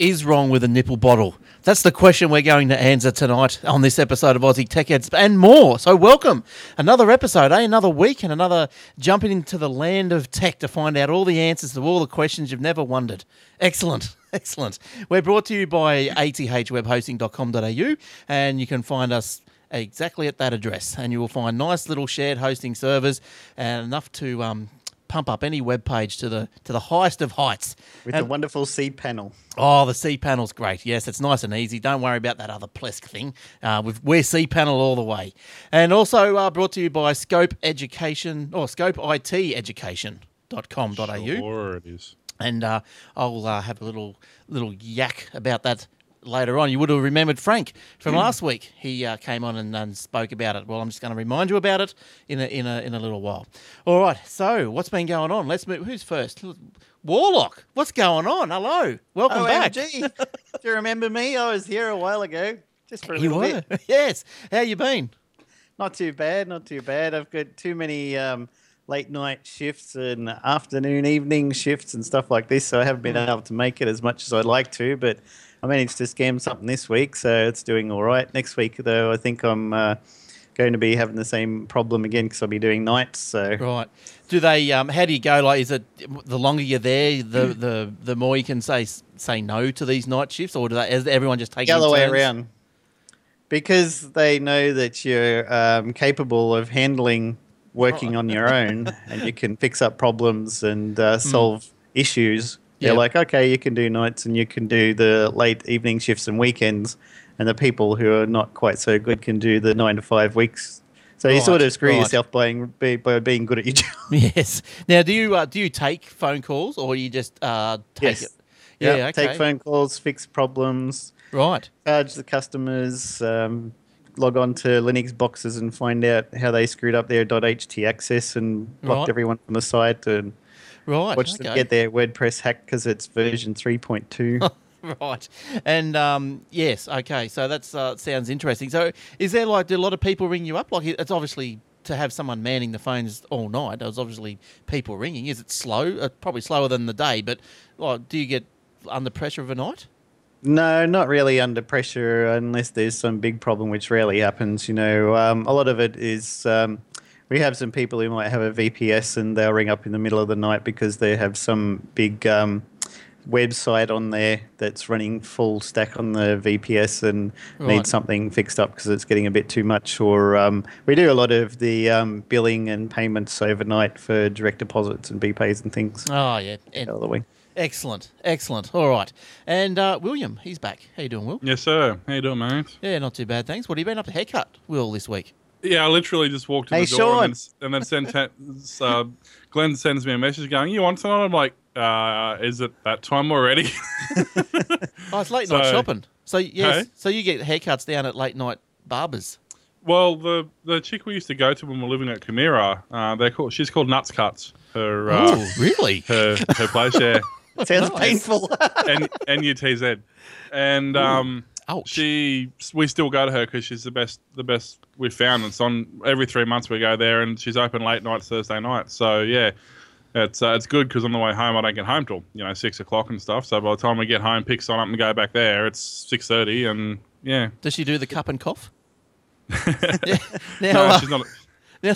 Is wrong with a nipple bottle? That's the question we're going to answer tonight on this episode of Aussie Tech Heads and more. So welcome. Another episode, another week and another jumping into the land of tech to find out all the answers to all the questions you've never wondered. Excellent. Excellent. We're brought to you by athwebhosting.com.au and you can find us exactly at that address and you will find nice little shared hosting servers and enough to pump up any web page to the highest of heights. With the wonderful cPanel. Oh, the cPanel's great. Yes, it's nice and easy. Don't worry about that other Plesk thing. We're cPanel all the way. And also brought to you by Scope Education or Scope IT Education.com.au. Sure it is. And I'll have a little yak about that later on. You would have remembered Frank from last week. He came on and spoke about it. Well, I'm just going to remind you about it in a little while. All right. So what's been going on? Let's move. Who's first? Warlock. What's going on? Hello. Welcome back. Do you remember me? I was here a while ago. Just for a little bit. Yes. How you been? Not too bad. Not too bad. I've got too many late night shifts and afternoon, evening shifts and stuff like this. So I haven't been able to make it as much as I'd like to, but I managed to scam something this week, so it's doing all right. Next week, though, I think I'm going to be having the same problem again because I'll be doing nights. So right, do they? How do you go? Like, is it the longer you're there, the more you can say no to these night shifts, or is everyone just taking the other way around? Because they know that you're capable of handling working on your own, and you can fix up problems and solve issues. They're like, okay, you can do nights and you can do the late evening shifts and weekends, and the people who are not quite so good can do the 9 to 5 weeks. So you sort of screw yourself by being good at your job. Yes. Now, do you take phone calls or you just take it? Yeah, okay. Take phone calls, fix problems. Right. Charge the customers, log on to Linux boxes and find out how they screwed up their .ht access and blocked everyone from the site and watch them get their WordPress hacked because it's version 3.2. Right. And, yes, okay. So that sounds interesting. So is there, do a lot of people ring you up? Like, it's obviously to have someone manning the phones all night. There's obviously people ringing. Is it slow? Probably slower than the day, but do you get under pressure of a night? No, not really under pressure unless there's some big problem, which rarely happens. A lot of it is... we have some people who might have a VPS and they'll ring up in the middle of the night because they have some big website on there that's running full stack on the VPS and needs something fixed up because it's getting a bit too much. Or we do a lot of the billing and payments overnight for direct deposits and BPAs and things. Oh, yeah. Excellent. All right. And William, he's back. How you doing, Will? Yes, sir. How you doing, mate? Yeah, not too bad, thanks. What have you been up to haircut, Will, this week? Yeah, I literally just walked in the door and then Glenn sends me a message going, you on tonight? I'm like, is it that time already? It's late night shopping. So, yes, so you get haircuts down at late night barbers. Well, the chick we used to go to when we were living at Chimera, she's called Nuts Cuts. Oh, really? Her place, yeah. Sounds painful. N-U-T-Z. And... ouch. We still go to her because she's the best we've found. It's on every 3 months we go there, and she's open late nights Thursday nights. So yeah, it's good because on the way home I don't get home till 6 o'clock and stuff. So by the time we get home, pick sign up and go back there, it's 6:30, and yeah. Does she do the cup and cough? Yeah. No, she's not.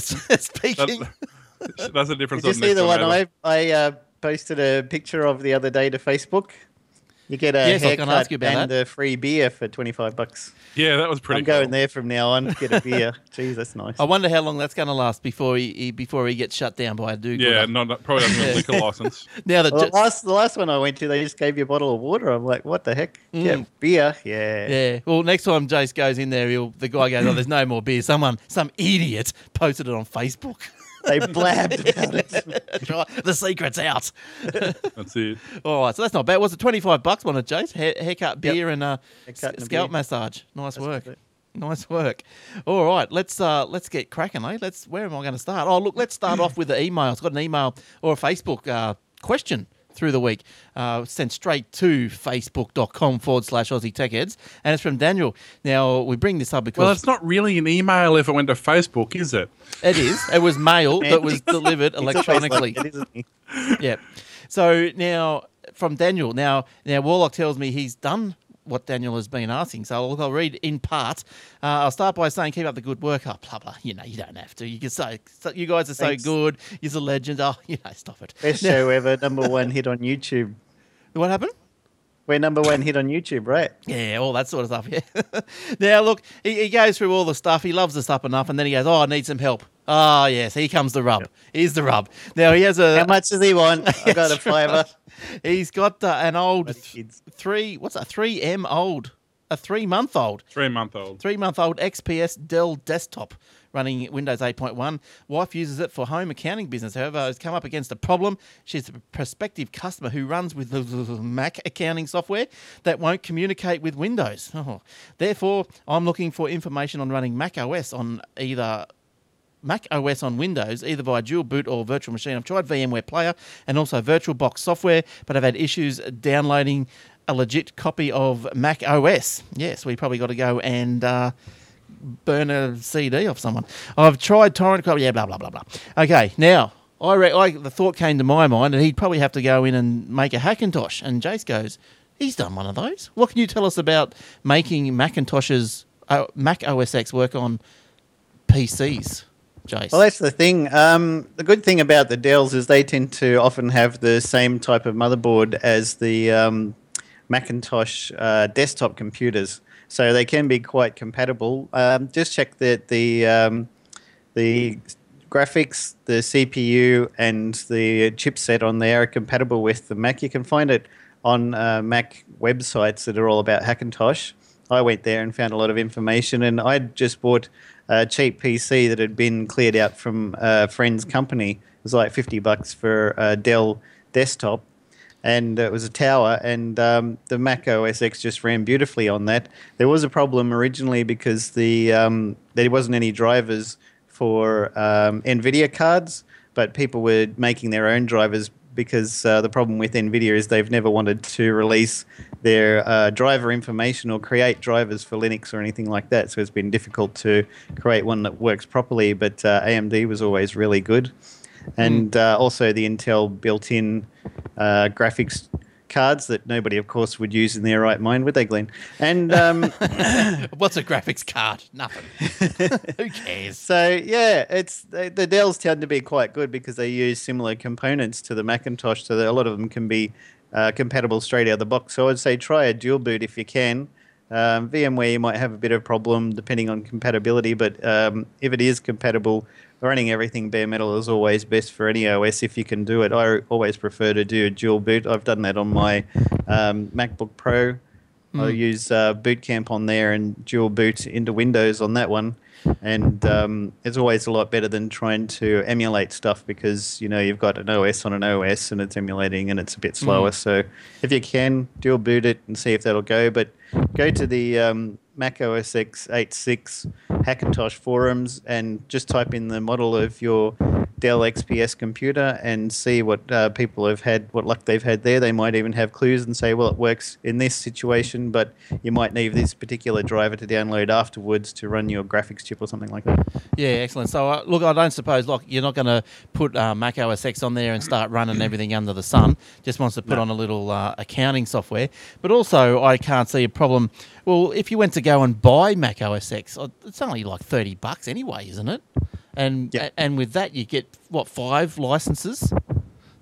Speaking. That's a different. Did you see the one I posted a picture of the other day to Facebook? You get a haircut and a free beer for $25. Yeah, that was pretty cool. I'm going there from now on to get a beer. Jeez, that's nice. I wonder how long that's going to last before he gets shut down by a do-gooder. Yeah, probably doesn't have a liquor license. Now that the last one I went to, they just gave you a bottle of water. I'm like, what the heck? Mm. Yeah, beer. Yeah. Yeah. Well, next time Jace goes in there, the guy goes, oh, there's no more beer. Some idiot posted it on Facebook. They blabbed about it. That's right. The secret's out. That's it. All right, so that's not bad. Was it $25 one at Jace? Haircut, beer, and scalp massage. Nice work. All right, let's get cracking, eh? Where am I going to start? Oh, look, let's start off with the email. It's got an email or a Facebook question through the week, sent straight to facebook.com/Aussie Tech Heads, and it's from Daniel. Now, we bring this up because... Well, it's not really an email if it went to Facebook, is it? It is. It was mail that was delivered electronically. Like it, isn't he? Yeah. So now, from Daniel. Now Warlock tells me he's done what Daniel has been asking, so I'll read in part. I'll start by saying, keep up the good work. Oh, blah, blah. You know, you don't have to. You can say, you guys are Thanks. So good. You're a legend. Oh, you know, stop it. Best show ever. #1 hit on YouTube. What happened? We're #1 hit on YouTube, right? Yeah, all that sort of stuff, yeah. Now, look, he goes through all the stuff. He loves the stuff enough, and then he goes, oh, I need some help. Oh, yes, here comes the rub. Yep. Here's the rub. Now, he has a... How much does he want? I've got a flavour. He's got an old three-month-old XPS Dell desktop running Windows 8.1. Wife uses it for home accounting business. However, has come up against a problem. She's a prospective customer who runs with the Mac accounting software that won't communicate with Windows. Oh. Therefore, I'm looking for information on running Mac OS on Windows, either via dual boot or virtual machine. I've tried VMware Player and also VirtualBox software, but I've had issues downloading a legit copy of Mac OS. Yes, we probably got to go and burn a CD off someone. I've tried torrent copy, yeah, blah, blah, blah, blah. Okay, now, the thought came to my mind, and he'd probably have to go in and make a Hackintosh. And Jace goes, he's done one of those. What can you tell us about making Macintoshes, Mac OS X work on PCs? Jace. Well, that's the thing. The good thing about the Dells is they tend to often have the same type of motherboard as the Macintosh desktop computers, so they can be quite compatible. Just check that the graphics, the CPU, and the chipset on there are compatible with the Mac. You can find it on Mac websites that are all about Hackintosh. I went there and found a lot of information, and I just bought a cheap PC that had been cleared out from a friend's company. It was like $50 for a Dell desktop, and it was a tower, and the Mac OS X just ran beautifully on that. There was a problem originally because there wasn't any drivers for NVIDIA cards, but people were making their own drivers because the problem with NVIDIA is they've never wanted to release their driver information or create drivers for Linux or anything like that, so it's been difficult to create one that works properly, but AMD was always really good. And also the Intel built-in graphics cards that nobody, of course, would use in their right mind, would they, Glenn? And what's a graphics card? Nothing. Who cares? So yeah, it's the Dells tend to be quite good because they use similar components to the Macintosh, so that a lot of them can be compatible straight out of the box. So I'd say try a dual boot if you can. VMware, you might have a bit of problem depending on compatibility, but if it is compatible, running everything bare metal is always best for any OS if you can do it. I always prefer to do a dual boot. I've done that on my MacBook Pro. I use Boot Camp on there and dual boot into Windows on that one. And it's always a lot better than trying to emulate stuff because, you know, you've got an OS on an OS and it's emulating and it's a bit slower. So if you can, dual boot it and see if that'll go. But go to the... Mac OS X86 Hackintosh forums and just type in the model of your Dell XPS computer and see what people have had, what luck they've had there. They might even have clues and say, well, it works in this situation, but you might need this particular driver to download afterwards to run your graphics chip or something like that. Yeah, excellent. So, look, I don't suppose, like, you're not going to put Mac OS X on there and start running everything under the sun. Just wants to put on a little accounting software. But also, I can't see a problem. Well, if you went to go and buy Mac OS X, it's only like $30 anyway, isn't it? And with that, you get, what, 5 licenses?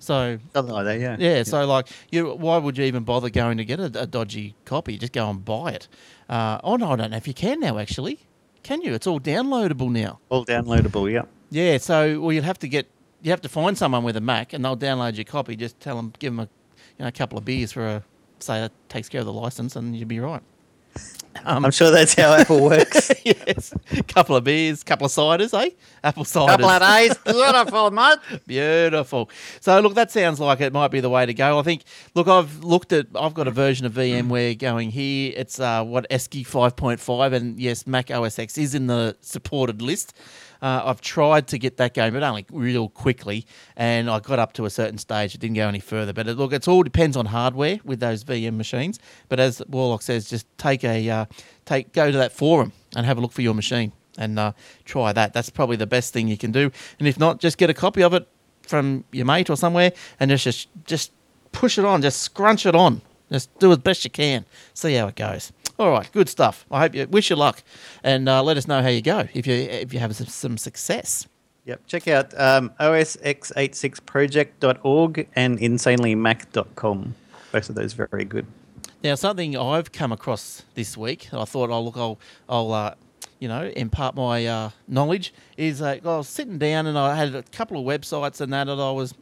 So something like that, yeah. Yeah. So like, you, why would you even bother going to get a dodgy copy? Just go and buy it. Oh no, I don't know if you can now. Actually, can you? It's all downloadable now. All downloadable, yeah. Yeah. So well, you have to find someone with a Mac, and they'll download your copy. Just tell them, give them a couple of beers for a say that takes care of the license, and you'll be right. I'm sure that's how Apple works. Yes. A couple of beers, couple of ciders, eh? Apple ciders. Couple of days. Beautiful, mate. Beautiful. So, look, that sounds like it might be the way to go. I think, look, I've got a version of VMware going here. It's, ESCI 5.5, and yes, Mac OS X is in the supported list. I've tried to get that going, but only real quickly, and I got up to a certain stage. It didn't go any further. But, look, it all depends on hardware with those VM machines. But as Warlock says, just take a go to that forum and have a look for your machine and try that. That's probably the best thing you can do. And if not, just get a copy of it from your mate or somewhere and just push it on, just scrunch it on. Just do as best you can. See how it goes. All right, good stuff. I hope you wish you luck, and let us know how you go if you have some success. Yep, check out osx86project.org and insanelymac.com. Both of those are very good. Now, something I've come across this week, I thought, I'll impart my knowledge. Is I was sitting down and I had a couple of websites and that I was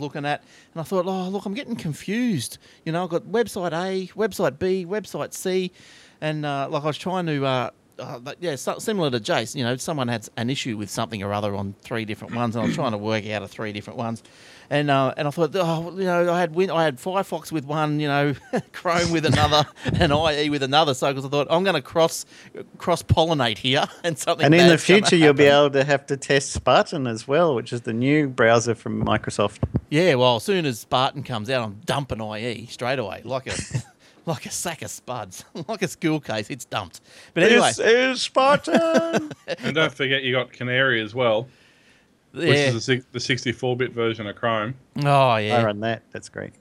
looking at, and I thought, I'm getting confused. You know, I've got website A, website B, website C, and I was trying to, similar to Jace. You know, someone had an issue with something or other on three different ones, and I was trying to work out of three different ones. And I thought, I had Firefox with one, Chrome with another, and IE with another. So because I thought I'm going to cross pollinate here, and something. And in the future, you'll be able to have to test Spartan as well, which is the new browser from Microsoft. Yeah, well, as soon as Spartan comes out, I'm dumping IE straight away, like a sack of spuds, like a school case. It's dumped. But anyway, this is Spartan. And don't forget, you got Canary as well. Yeah. Which is the 64-bit version of Chrome. Oh, yeah. I run that. That's great.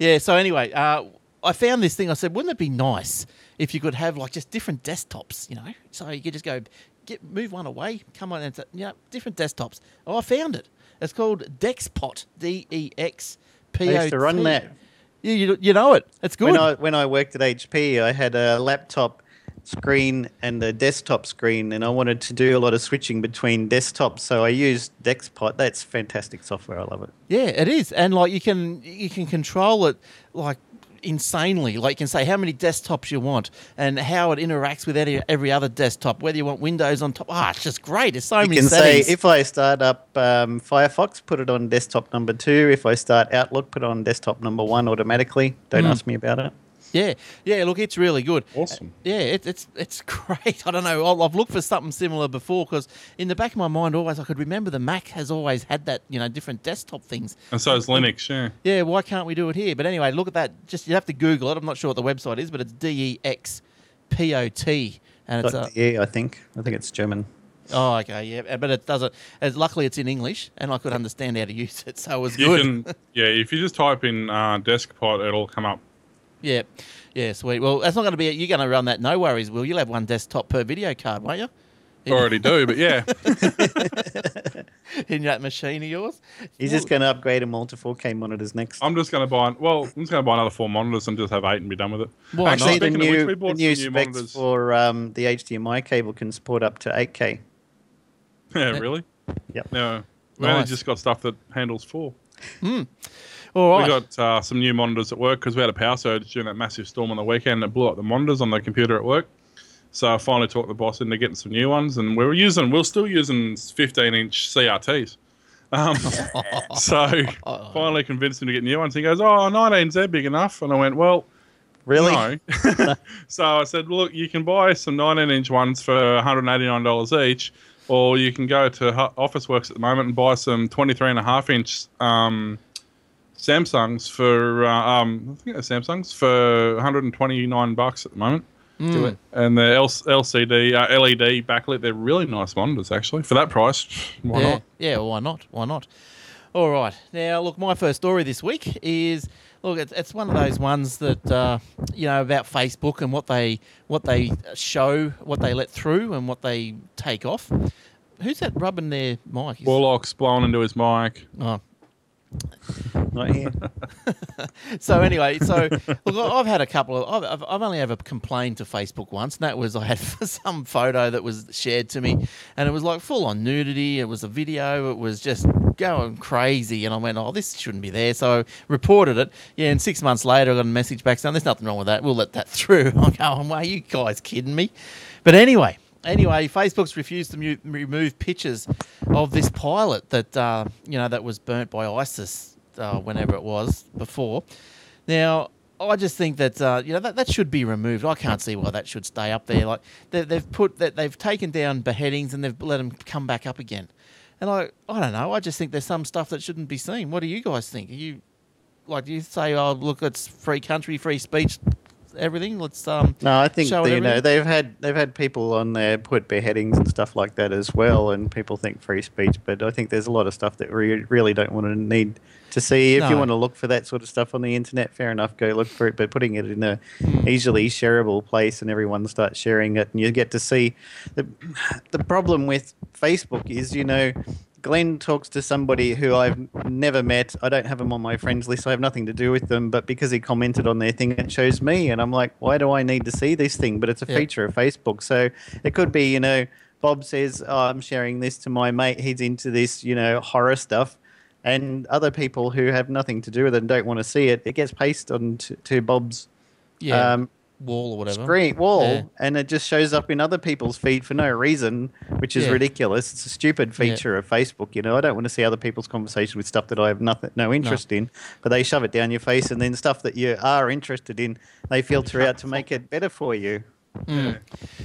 Yeah, so anyway, I found this thing. I said, wouldn't it be nice if you could have, just different desktops, So you could just go, move one away, come on, and different desktops. Oh, I found it. It's called Dexpot, D-E-X-P-O-T. I used to run that. You know it. It's good. When I worked at HP, I had a laptop screen and a desktop screen, and I wanted to do a lot of switching between desktops, so I used Dexpot. That's fantastic software. I love it. Yeah, it is, and you can control it insanely. You can say how many desktops you want and how it interacts with every other desktop. Whether you want Windows on top, it's just great. There's so many settings. You can say if I start up Firefox, put it on desktop number 2. If I start Outlook, put it on desktop number 1 automatically. Don't ask me about it. Yeah. Look, it's really good. Awesome. Yeah, it's great. I don't know. I've looked for something similar before because in the back of my mind, always I could remember the Mac has always had that, different desktop things. And so is Linux, yeah. Yeah. Why can't we do it here? But anyway, look at that. Just you have to Google it. I'm not sure what the website is, but it's Dexpot, and it's .de, I think. I think it's German. Oh, okay, yeah, but it doesn't. Luckily, it's in English, and I could understand how to use it, so it was good. If you just type in Dexpot, it'll come up. Yeah, sweet. Well, that's not going to be it. You're going to run that, no worries, Will. You'll have one desktop per video card, won't you? Yeah. Already do, but yeah. In that machine of yours? He's just going to upgrade them all to 4K monitors next. I'm just going to buy another 4 monitors and just have 8 and be done with it. Well, actually, the new specs for the HDMI cable can support up to 8K. Yeah, really? Yep. No, we only just got stuff that handles 4. Hmm. All right. We got some new monitors at work because we had a power surge during that massive storm on the weekend that blew up the monitors on the computer at work. So I finally talked the boss into getting some new ones, and we're still using 15-inch CRTs. So finally convinced him to get new ones. He goes, 19's there big enough. And I went, well, really? No. So I said, look, you can buy some 19-inch ones for $189 each, or you can go to Officeworks at the moment and buy some 23.5-inch Samsungs for $129 at the moment. Do it. And the LCD LED backlit, they're really nice monitors actually for that price. Why not? Yeah, why not? All right. Now, look, my first story this week is it's one of those ones that about Facebook and what they show, what they let through, and what they take off. Who's that rubbing their mic? Warlock's blowing into his mic. Oh. Not here. So anyway, so look, I've had a couple of. I've only ever complained to Facebook once, and that was I had some photo that was shared to me, and it was like full on nudity. It was a video. It was just going crazy, and I went, "Oh, this shouldn't be there." So I reported it. Yeah, and 6 months later, I got a message back saying, "There's nothing wrong with that. We'll let that through." I'm going, "Well, you guys kidding me?" But anyway. Anyway, Facebook's refused to remove pictures of this pilot that that was burnt by ISIS whenever it was before. Now, I just think that that should be removed. I can't see why that should stay up there. Like they've taken down beheadings and they've let them come back up again. And I don't know. I just think there's some stuff that shouldn't be seen. What do you guys think? Are you do you say, "Oh, look, it's free country, free speech"? Everything. Let's no. I think they've had people on there put beheadings and stuff like that as well, and people think free speech. But I think there's a lot of stuff that we really don't want to need to see. If you want to look for that sort of stuff on the internet, fair enough, go look for it. But putting it in a easily shareable place and everyone starts sharing it, and you get to see the problem with Facebook is Glenn talks to somebody who I've never met. I don't have him on my friends list. I have nothing to do with them. But because he commented on their thing, it shows me. And I'm like, why do I need to see this thing? But it's a feature of Facebook. So it could be, Bob says, "Oh, I'm sharing this to my mate. He's into this, horror stuff." And other people who have nothing to do with it and don't want to see it, it gets pasted on to Bob's wall or whatever. Screen wall, and it just shows up in other people's feed for no reason, which is ridiculous. It's a stupid feature of Facebook. I don't want to see other people's conversations with stuff that I have no interest in, but they shove it down your face, and then stuff that you are interested in, they filter out to make it better for you. Mm.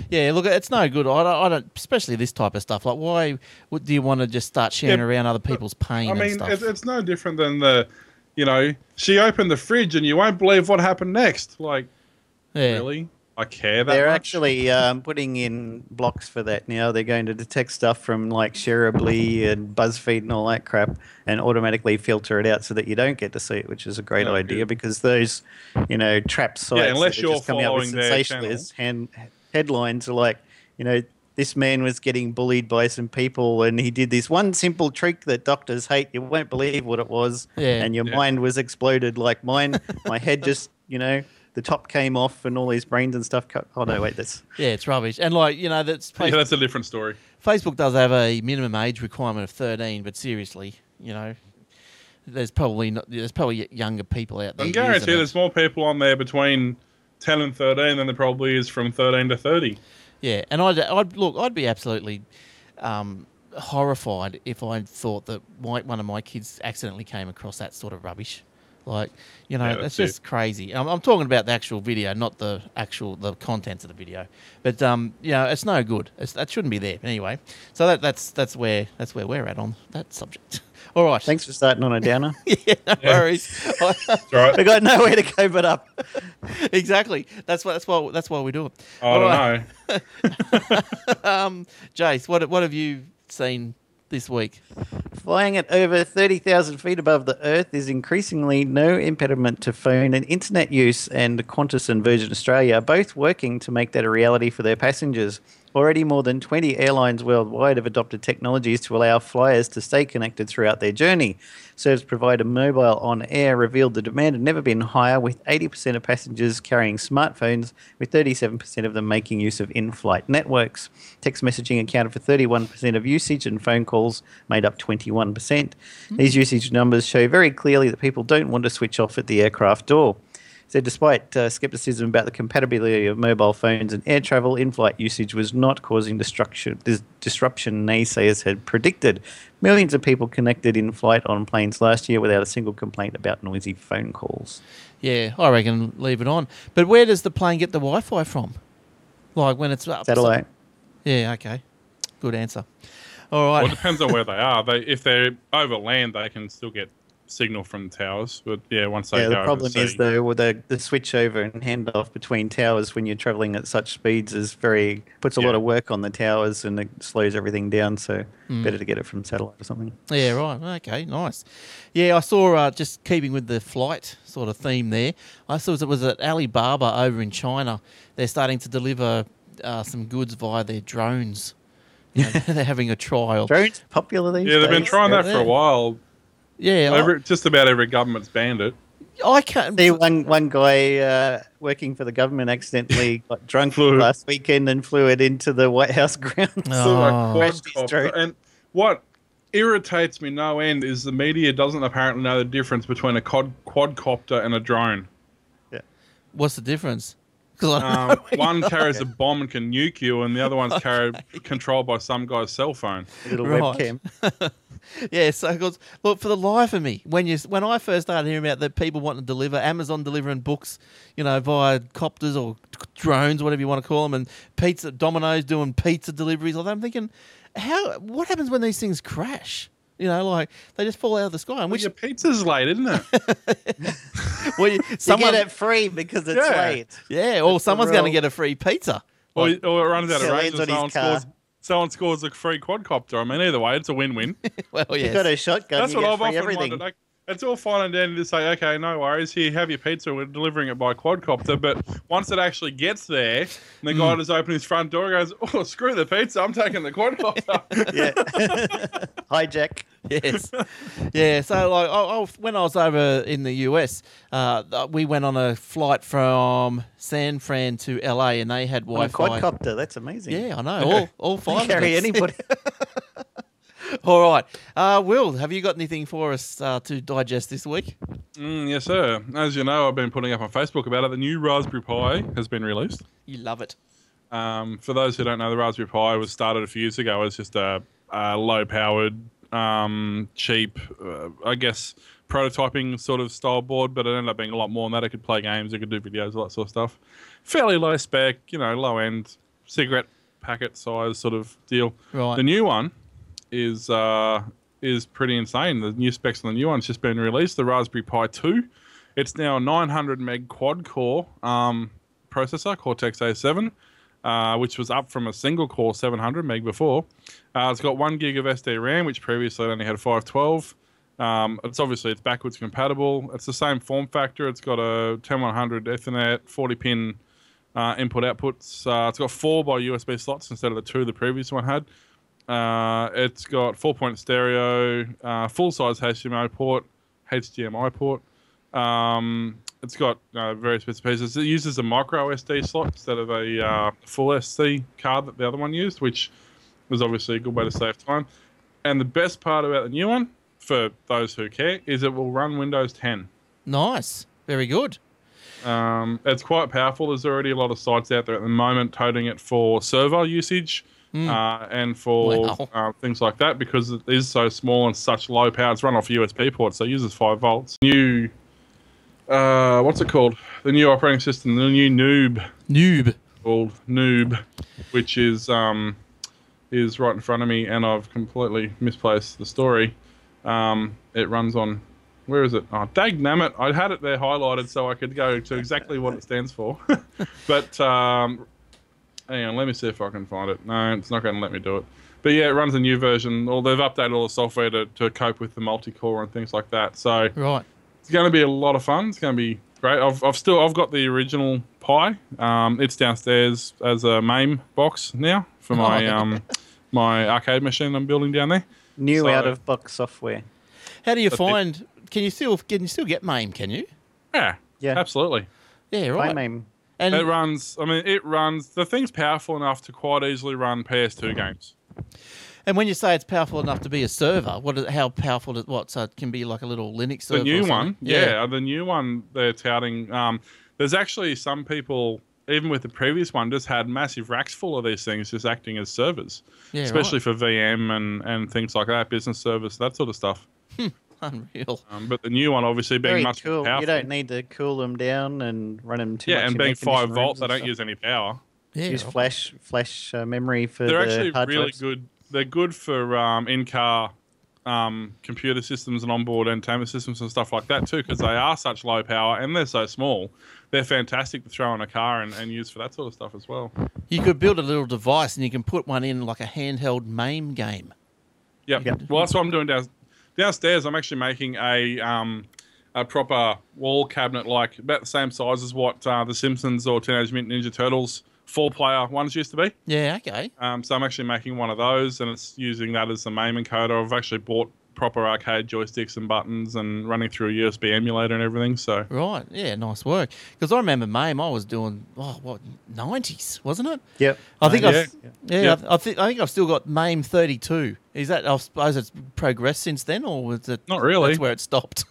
Yeah, look, it's no good. I don't, especially this type of stuff. Like, why do you want to just start sharing around other people's pain? I mean, and stuff? It's no different than she opened the fridge, and you won't believe what happened next. Like. Yeah. Really? I care that much? They're actually putting in blocks for that now. They're going to detect stuff from like Shareably and BuzzFeed and all that crap and automatically filter it out so that you don't get to see it, which is a great idea because those, trap sites unless that are just coming out with sensationalist headlines are like, this man was getting bullied by some people and he did this one simple trick that doctors hate. You won't believe what it was and your mind was exploded like mine. My head just, the top came off and all these brains and stuff. Oh, no, wait, that's... Yeah, it's rubbish. And, that's... Facebook, that's a different story. Facebook does have a minimum age requirement of 13, but seriously, there's probably younger people out there. I guarantee there's more people on there between 10 and 13 than there probably is from 13 to 30. Yeah, and I'd be absolutely... horrified if I thought that one of my kids accidentally came across that sort of rubbish. Like, that's just crazy. I'm talking about the actual video, not the contents of the video. But it's no good. That shouldn't be there. Anyway, so that's where we're at on that subject. All right. Thanks for starting on a downer. No worries. We got nowhere to go but up. Exactly. That's why we do it. I don't know. Jace, what have you seen this week? Flying at over 30,000 feet above the Earth is increasingly no impediment to phone and internet use, and Qantas and Virgin Australia are both working to make that a reality for their passengers. Already more than 20 airlines worldwide have adopted technologies to allow flyers to stay connected throughout their journey. Service provider Mobile On Air revealed the demand had never been higher, with 80% of passengers carrying smartphones, with 37% of them making use of in-flight networks. Text messaging accounted for 31% of usage, and phone calls made up 21%. These usage numbers show very clearly that people don't want to switch off at the aircraft door. So despite skepticism about the compatibility of mobile phones and air travel, in-flight usage was not causing disruption naysayers had predicted. Millions of people connected in flight on planes last year without a single complaint about noisy phone calls. Yeah, I reckon leave it on. But where does the plane get the Wi-Fi from? Like when it's up? Satellite. Yeah, okay. Good answer. All right. Well, it depends on where they are. If they're over land, they can still get signal from the towers, but once they go. Yeah, the problem is the switch over and handoff between towers when you're traveling at such speeds is puts a lot of work on the towers, and it slows everything down, so better to get it from satellite or something. Yeah, right. Okay, nice. Yeah, I saw, just keeping with the flight sort of theme there, I saw it was at Alibaba over in China. They're starting to deliver some goods via their drones. They're having a trial. Drones popular these days? Yeah, they've been trying that for a while. Yeah. Just about every government's banned it. I can't see one guy working for the government accidentally got drunk last weekend and flew it into the White House grounds. And what irritates me no end is the media doesn't apparently know the difference between a quadcopter and a drone. Yeah, what's the difference? One carries a bomb and can nuke you, and the other one's controlled by some guy's cell phone. Webcam. Yeah, so look, for the life of me, when I first started hearing about that people wanting to deliver, Amazon delivering books, via copters or drones, whatever you want to call them, and pizza, Domino's doing pizza deliveries, I'm thinking, what happens when these things crash? They just fall out of the sky. Your pizza's late, isn't it? You get it free because it's late. Yeah, or someone's going to get a free pizza. Or it runs out of range and someone scores a free quadcopter. I mean, either way, it's a win-win. You've got a shotgun, that's what I've often wondered. It's all fine and dandy to say, okay, no worries, here, have your pizza, we're delivering it by quadcopter. But once it actually gets there, and the guy just opened his front door and goes, oh, screw the pizza, I'm taking the quadcopter. Yeah. Hijack. Yes. Yeah, so when I was over in the US, we went on a flight from San Fran to LA and they had Wi-Fi. On a quadcopter, that's amazing. Yeah, I know, all five carry anybody. All right. Will, have you got anything for us to digest this week? Yes, sir. As you know, I've been putting up on Facebook about it. The new Raspberry Pi has been released. You love it. For those who don't know, the Raspberry Pi was started a few years ago as just a low-powered, cheap, prototyping sort of style board, but it ended up being a lot more than that. It could play games, it could do videos, all that sort of stuff. Fairly low spec, low-end, cigarette packet size sort of deal. Right. The new one is pretty insane. The new specs on the new one's just been released, the Raspberry Pi 2. It's now a 900 meg quad-core processor, Cortex A7, which was up from a single-core 700 meg before. It's got 1 gig of SD RAM, which previously only had 512. It's backwards compatible. It's the same form factor. It's got a 10100 Ethernet, 40-pin input-outputs. It's got 4 by USB slots instead of the 2 the previous one had. It's got 4-point stereo, full-size HDMI port, it's got various bits and pieces. It uses a micro SD slot instead of a full SD card that the other one used, which was obviously a good way to save time. And the best part about the new one, for those who care, is it will run Windows 10. Nice. Very good. It's quite powerful. There's already a lot of sites out there at the moment toting it for server usage. And for things like that, because it is so small and such low power. It's run off USB ports, so it uses 5 volts. New, what's it called? The new operating system, the new NOOB. NOOB. Called NOOB, which is right in front of me, and I've completely misplaced the story. It runs on, where is it? Oh, dagnammit. I had it there highlighted so I could go to exactly what it stands for. But... hang on, let me see if I can find it. No, it's not going to let me do it. But yeah, it runs a new version. Or they've updated all the software to cope with the multi-core and things like that. So right. It's going to be a lot of fun. It's going to be great. I've got the original Pi. It's downstairs as a MAME box now for my my arcade machine I'm building down there. Out of box software. How do you find? Can you still get MAME? Can you? Yeah, absolutely. Yeah, right. By MAME. And it runs. The thing's powerful enough to quite easily run PS2 games. And when you say it's powerful enough to be a server, how powerful is what? So it can be like a little Linux server. The new one, the new one they're touting. There's actually some people, even with the previous one, just had massive racks full of these things just acting as servers, especially for VM and things like that, business service, that sort of stuff. Unreal. But the new one, obviously, being very much more powerful. You don't need to cool them down and run them too much. Yeah, and being 5 volts, they don't use any power. Yeah. Use flash memory for the hard drives. They're actually really good. They're good for in-car computer systems and onboard entertainment systems and stuff like that too, because they are such low power and they're so small. They're fantastic to throw in a car and use for that sort of stuff as well. You could build a little device and you can put one in like a handheld MAME game. Yep. Well, that's what I'm doing downstairs, I'm actually making a proper wall cabinet, like about the same size as what The Simpsons or Teenage Mutant Ninja Turtles 4-player ones used to be. Yeah, okay. So I'm actually making one of those, and it's using that as the MAME encoder. I've actually bought proper arcade joysticks and buttons and running through a USB emulator and everything. So right, yeah, nice work. Because I remember MAME, I was doing '90s, wasn't it? Yep. I think I've still got MAME 32. Is that? I suppose it's progressed since then, or was it? Not really. That's where it stopped.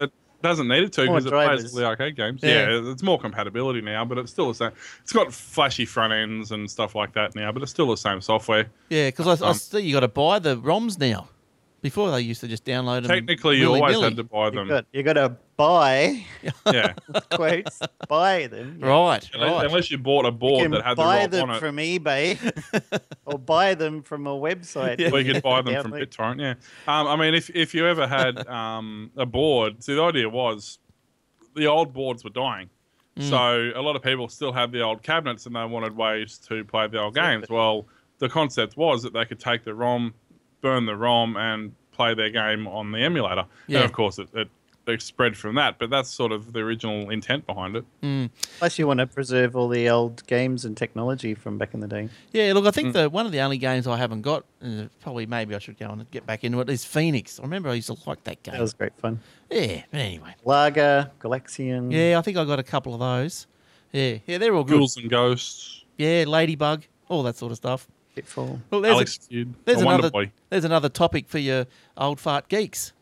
It doesn't need it to because it plays all the arcade games. Yeah, it's more compatibility now, but it's still the same. It's got flashy front ends and stuff like that now, but it's still the same software. Yeah, because I see you got to buy the ROMs now. Before they used to just download them. Technically, you always had to buy them. You got to buy. Yeah. Quotes. Buy them. Yeah. Right. Unless you bought a board that had the ROM on it. Buy them from eBay, or buy them from a website. Yeah. Or you could buy them from BitTorrent. Yeah. I mean, if you ever had a board, see, the idea was the old boards were dying. Mm. So a lot of people still had the old cabinets, and they wanted ways to play the old games. Well, the concept was that they could take the ROM, burn the ROM and play their game on the emulator. Yeah. And, of course, it spread from that, but that's sort of the original intent behind it. Mm. Plus, you want to preserve all the old games and technology from back in the day. Yeah, look, I think one of the only games I haven't got, probably maybe I should go and get back into it, is Phoenix. I remember I used to like that game. That was great fun. Yeah, but anyway. Lager, Galaxian. Yeah, I think I got a couple of those. Yeah, they're all good. Ghouls and Ghosts. Yeah, Ladybug, all that sort of stuff. Well, there's another topic for your old fart geeks,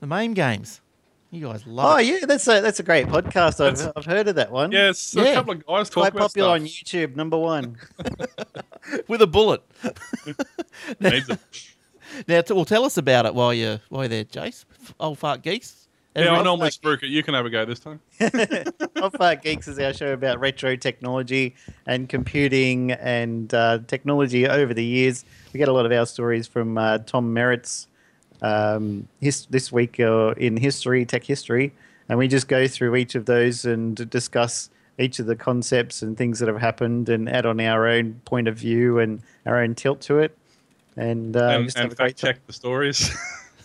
the MAME games. You guys love it. Oh, yeah, that's a great podcast. I've heard of that one. Yes, yeah, a couple of guys talk about quite popular on YouTube, #1. With a bullet. Now, tell us about it while you're there, Jace, old fart geeks. Yeah, I normally spruik it. You can have a go this time. Old Fart Geeks is our show about retro technology and computing and technology over the years. We get a lot of our stories from Tom Merritt's this week in history, tech history, and we just go through each of those and discuss each of the concepts and things that have happened and add on our own point of view and our own tilt to it. And fact-check the stories.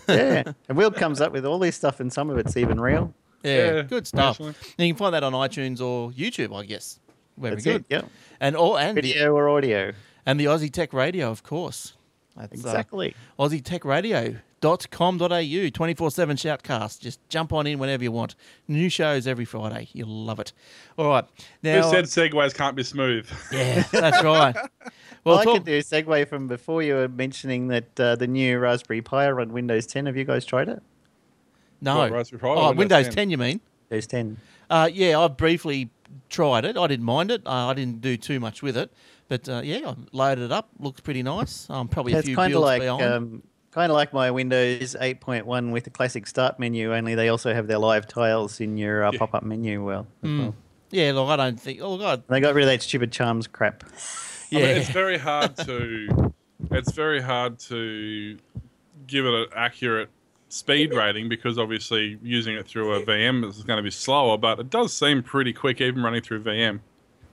Yeah, and Will comes up with all this stuff, and some of it's even real. Yeah, good stuff. Actually. And you can find that on iTunes or YouTube, I guess. Yeah. And video or audio. And the Aussie Tech Radio, of course. That's, exactly. AussieTechRadio.com.au, 24/7 shoutcast. Just jump on in whenever you want. New shows every Friday. You'll love it. All right. Now, who said segues can't be smooth? Yeah, that's right. Well, I could do a segue from before you were mentioning that the new Raspberry Pi on Windows 10. Have you guys tried it? No. What, Raspberry Pi Windows 10, you mean? Windows 10. Yeah, I briefly tried it. I didn't mind it. I didn't do too much with it. But, yeah, I loaded it up. Looks pretty nice. Probably a few builds beyond. Kind of like my Windows 8.1 with the classic start menu, only they also have their live tiles in your pop-up menu well. Yeah, look, I don't think... Oh, God. They got rid of that stupid charms crap. Yeah. I mean, it's very hard to give it an accurate speed rating because obviously using it through a VM is going to be slower, but it does seem pretty quick even running through VM.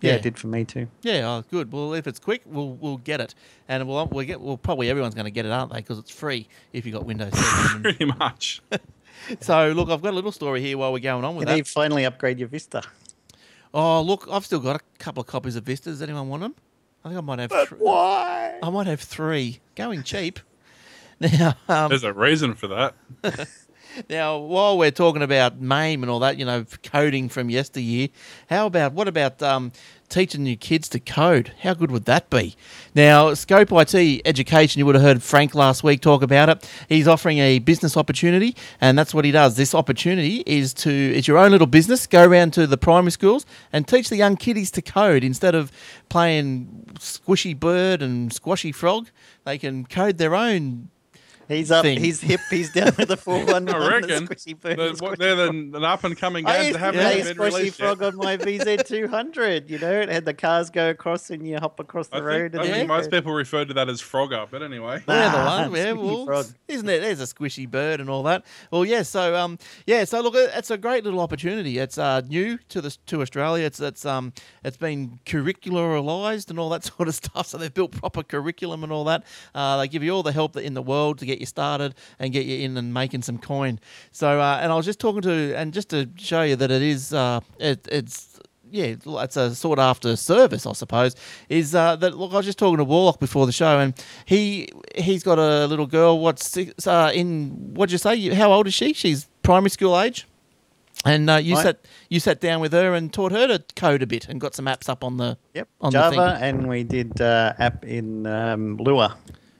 Yeah, it did for me too. Yeah, good. Well, if it's quick, we'll get it, and we'll probably everyone's going to get it, aren't they? Because it's free if you got Windows 7. Pretty much. So look, I've got a little story here while we're going on with that. Can you finally upgrade your Vista? Oh, look, I've still got a couple of copies of Vista. Does anyone want them? I think I might have. Why? I might have 3. Going cheap. Now, there's a reason for that. Now, while we're talking about MAME and all that, you know, coding from yesteryear, what about teaching your kids to code? How good would that be? Now, Scope IT Education, you would have heard Frank last week talk about it. He's offering a business opportunity, and that's what he does. This opportunity is your own little business. Go around to the primary schools and teach the young kiddies to code. Instead of playing squishy bird and squashy frog, they can code their own. He's up, he's hip, he's down with the 4-1. I reckon they're an up-and-coming game to have. I used to play Squishy Frog on my VZ200, you know. It had the cars go across and you hop across the road. I think most people refer to that as Frogger, but anyway. Isn't it? There's a squishy bird and all that. Well, yeah, so look, it's a great little opportunity. It's new to Australia. It's been curricularised and all that sort of stuff, so they've built proper curriculum and all that. They give you all the help in the world to get you started and get you in and making some coin. So, and I was just talking to, and just to show you that it is, it's yeah, it's a sought after service, I suppose. Is that look? I was just talking to Warlock before the show, and he's got a little girl. What'd you say? How old is she? She's primary school age. And you sat down with her and taught her to code a bit and got some apps up on the on Java, the and we did app in Lua.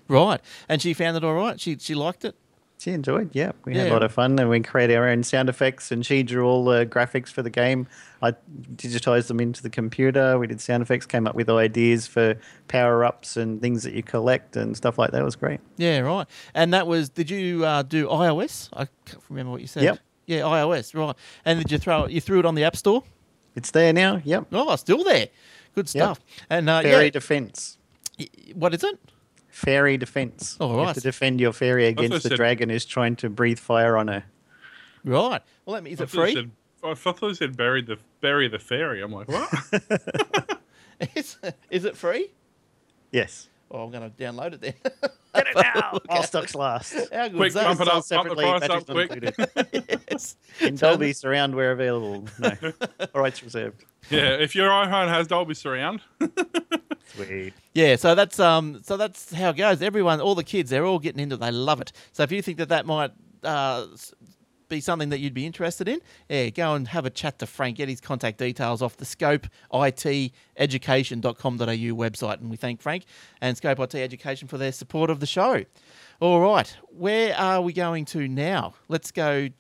Right, and she found it all right. She liked it. She enjoyed. Yeah, we had a lot of fun, and we created our own sound effects. And she drew all the graphics for the game. I digitized them into the computer. We did sound effects, came up with ideas for power ups and things that you collect and stuff like that. It was great. Yeah, right. And that was. Did you do iOS? I can't remember what you said. Yep. Yeah, iOS, right. And did you threw it on the App Store? It's there now, yep. Oh, still there. Good stuff. Yep. And Fairy Defense. What is it? Fairy Defense. Oh, right. You have to defend your fairy against the dragon who's trying to breathe fire on her. Right. Well, is it free? I thought it said bury the fairy. I'm like, what? Is it free? Yes. Oh, I'm going to download it then. Get it now! All stocks last. How good is that? Quick, pump the price up quick. Yes. In Dolby Surround where available. No. All rights reserved. Yeah, if your iPhone has Dolby Surround. Sweet. Yeah, so that's how it goes. Everyone, all the kids, they're all getting into it. They love it. So if you think that might be something that you'd be interested in, yeah, go and have a chat to Frank. Get his contact details off the Scope IT Education.com.au website, and we thank Frank and Scope IT Education for their support of the show. All right, where are we going to now? Let's go, I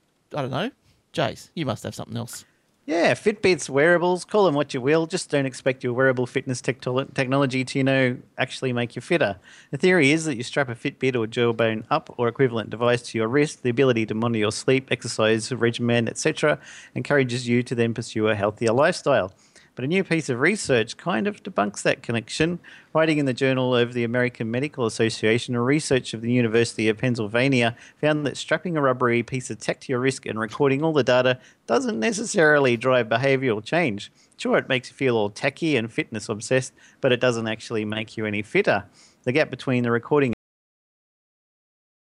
don't know, Jace, you must have something else. Yeah, Fitbits, wearables, call them what you will. Just don't expect your wearable fitness technology to, actually make you fitter. The theory is that you strap a Fitbit or Jawbone Up or equivalent device to your wrist. The ability to monitor your sleep, exercise, regimen, etc. encourages you to then pursue a healthier lifestyle. But a new piece of research kind of debunks that connection. Writing in the Journal of the American Medical Association, a research of the University of Pennsylvania found that strapping a rubbery piece of tech to your wrist and recording all the data doesn't necessarily drive behavioural change. Sure, it makes you feel all techy and fitness obsessed, but it doesn't actually make you any fitter. The gap between the recording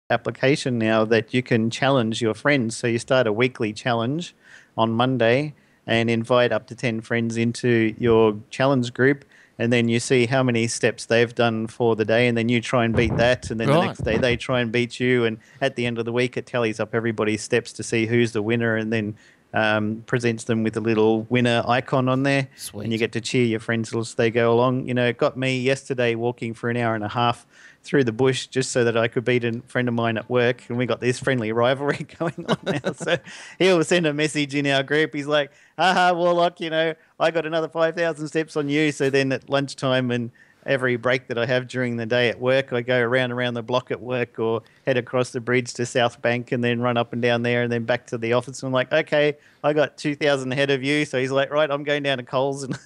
application now that you can challenge your friends. So you start a weekly challenge on Monday and invite up to 10 friends into your challenge group, and then you see how many steps they've done for the day, and then you try and beat that, and then the next day they try and beat you, and at the end of the week it tallies up everybody's steps to see who's the winner, and then presents them with a little winner icon on there. Sweet. And you get to cheer your friends as they go along. It got me yesterday walking for an hour and a half through the bush just so that I could beat a friend of mine at work, and we got this friendly rivalry going on now. So he'll send a message in our group. He's like, "Haha, Warlock, I got another 5,000 steps on you." So then at lunchtime and every break that I have during the day at work, I go around the block at work or head across the bridge to South Bank and then run up and down there and then back to the office. And I'm like, okay, I got 2,000 ahead of you. So he's like, right, I'm going down to Coles. And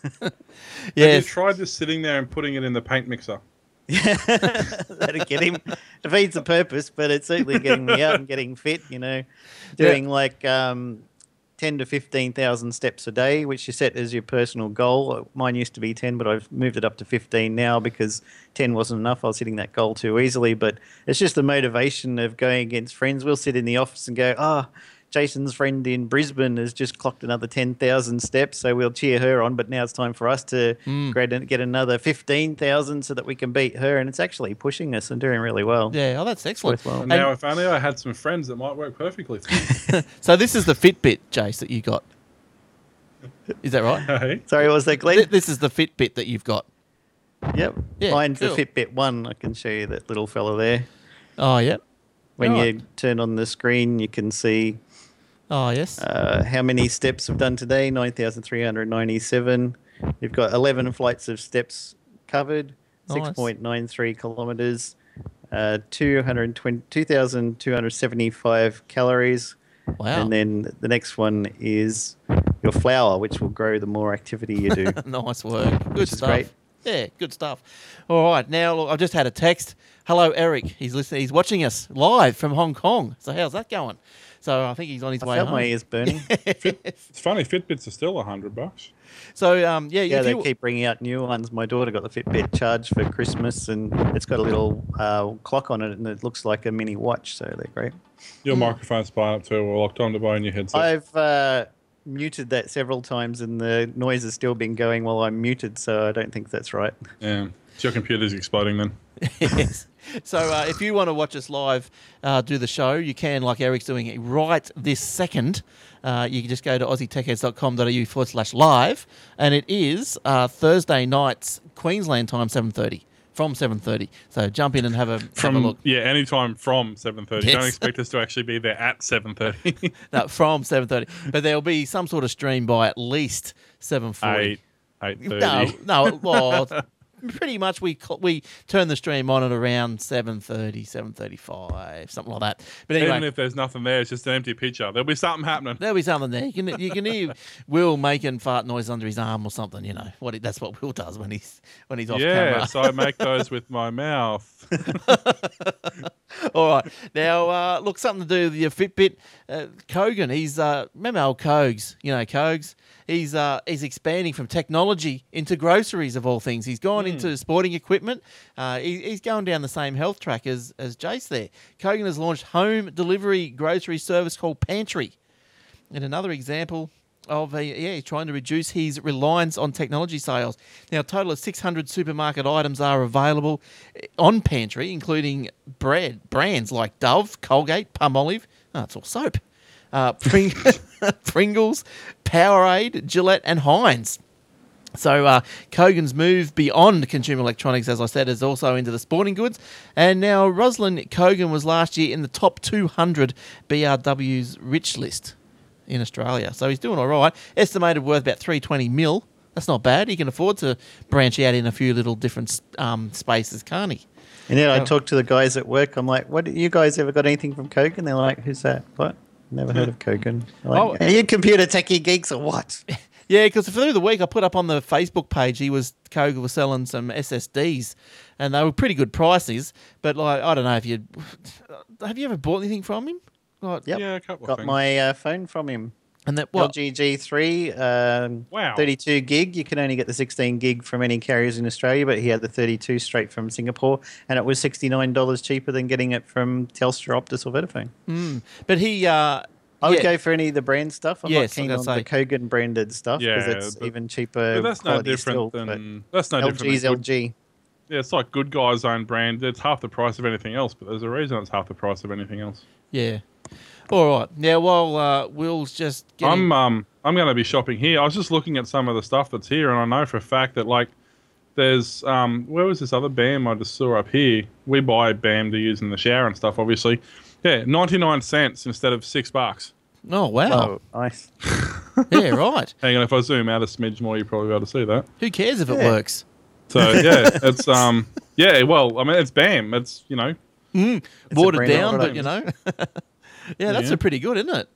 yeah, you tried just sitting there and putting it in the paint mixer. Yeah, that'd get him. Defeats the purpose, but it's certainly getting me out and getting fit, doing 10 to 15,000 steps a day, which you set as your personal goal. Mine used to be 10, but I've moved it up to 15 now because 10 wasn't enough. I was hitting that goal too easily. But it's just the motivation of going against friends. We'll sit in the office and go, Jason's friend in Brisbane has just clocked another 10,000 steps, so we'll cheer her on. But now it's time for us to get another 15,000 so that we can beat her. And it's actually pushing us and doing really well. Yeah, that's excellent. Well. Now, if only I had some friends that might work perfectly. So this is the Fitbit, Jace, that you got. Is that right? Hey. Sorry, what was that, Glenn? This is the Fitbit that you've got. Yep. Yeah, mine's the Fitbit One. I can show you that little fella there. Oh, yep. When you turn on the screen, you can see... Oh, yes. How many steps I've done today? 9,397. You've got 11 flights of steps covered, 6.93 kilometres, 2,275 calories. Wow. And then the next one is your flower, which will grow the more activity you do. Nice work. Good stuff. Great. Yeah, good stuff. All right. Now, look, I've just had a text. Hello, Eric. He's listening. He's watching us live from Hong Kong. So how's that going? So I think he's on his way home. I felt my ears burning. It's funny, Fitbits are still $100. So they keep bringing out new ones. My daughter got the Fitbit Charge for Christmas, and it's got a little clock on it, and it looks like a mini watch. So they're great. Your microphone's buying up too. Well, time to buy a new headset. I've muted that several times, and the noise has still been going while I'm muted, so I don't think that's right. Yeah. So your computer's exploding then. Yes. So if you want to watch us live do the show, you can, like Eric's doing it right this second. You can just go to aussietechheads.com.au/live, and it is Thursday nights, Queensland time, 7:30. From 7:30. So jump in and have a look. Yeah, any time from 7:30. Yes. Don't expect us to actually be there at 7:30. No, from 7:30. But there'll be some sort of stream by at least 7:40. 8:30. No, well... Pretty much we turn the stream on at around 7:30, 7:35, something like that. But anyway, even if there's nothing there, it's just an empty picture. There'll be something happening. There'll be something there. You can hear Will making fart noise under his arm or something. You know what? That's what Will does when he's off camera. Yeah, so I make those with my mouth. All right. Now, look, something to do with your Fitbit. Kogan, he's remember old Kogs. You know Kogs. He's expanding from technology into groceries of all things. He's gone into sporting equipment. He's going down the same health track as Jace there. Kogan has launched home delivery grocery service called Pantry. And another example of he's trying to reduce his reliance on technology sales. Now, a total of 600 supermarket items are available on Pantry, including bread brands like Dove, Colgate, Palmolive. Oh, it's all soap. Pringles, Powerade, Gillette, and Heinz. So Kogan's move beyond consumer electronics, as I said, is also into the sporting goods. And now Roslyn Kogan was last year in the top 200 BRW's rich list in Australia. So he's doing all right. Estimated worth about 320 mil. That's not bad. He can afford to branch out in a few little different spaces, can't he? And then I talked to the guys at work. I'm like, "What? You guys ever got anything from Kogan?" They're like, "Who's that? What? Never heard of Kogan." Like, are you computer techie geeks or what? Yeah, because through the week I put up on the Facebook page Kogan was selling some SSDs, and they were pretty good prices. But like, I don't know if you have you ever bought anything from him? Like, yep. Yeah, a couple. Got of things. My phone from him. And that what? LG G3, 32 gig. You can only get the 16 gig from any carriers in Australia, but he had the 32 straight from Singapore, and it was $69 cheaper than getting it from Telstra, Optus, or Vodafone. Mm. But he... I would go for any of the brand stuff. I'm not keen on the Kogan branded stuff because it's even cheaper. But that's no different than... That's no different. LG's LG. Yeah, it's like Good Guy's own brand. It's half the price of anything else, but there's a reason it's half the price of anything else. Yeah. All right. Now, while Will's just getting... I'm going to be shopping here. I was just looking at some of the stuff that's here, and I know for a fact that, like, there's... where was this other BAM I just saw up here? We buy BAM to use in the shower and stuff, obviously. Yeah, 99 cents instead of $6. Oh, wow. Oh, nice. Yeah, right. Hang on, if I zoom out a smidge more, you'll probably be able to see that. Who cares if it works? So, yeah, it's... yeah, well, I mean, it's BAM. It's, you know... Mm, watered down, but, you know... Yeah, that's a pretty good, isn't it?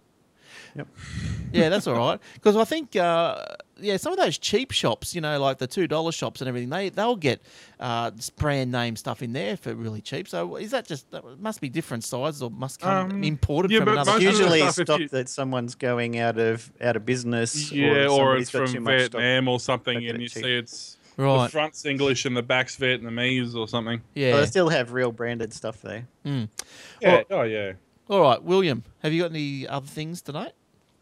Yep. Yeah, that's all right. Because I think, some of those cheap shops, you know, like the $2 shops and everything, they'll get brand name stuff in there for really cheap. So is that just must be different sizes or must come imported from another? It's usually stock that someone's going out of business. Yeah, or it's from Vietnam or something, and you see it's. Right. The front's English and the back's Vietnamese or something. Yeah, but they still have real branded stuff there. Mm. Yeah. Or, all right, William, have you got any other things tonight?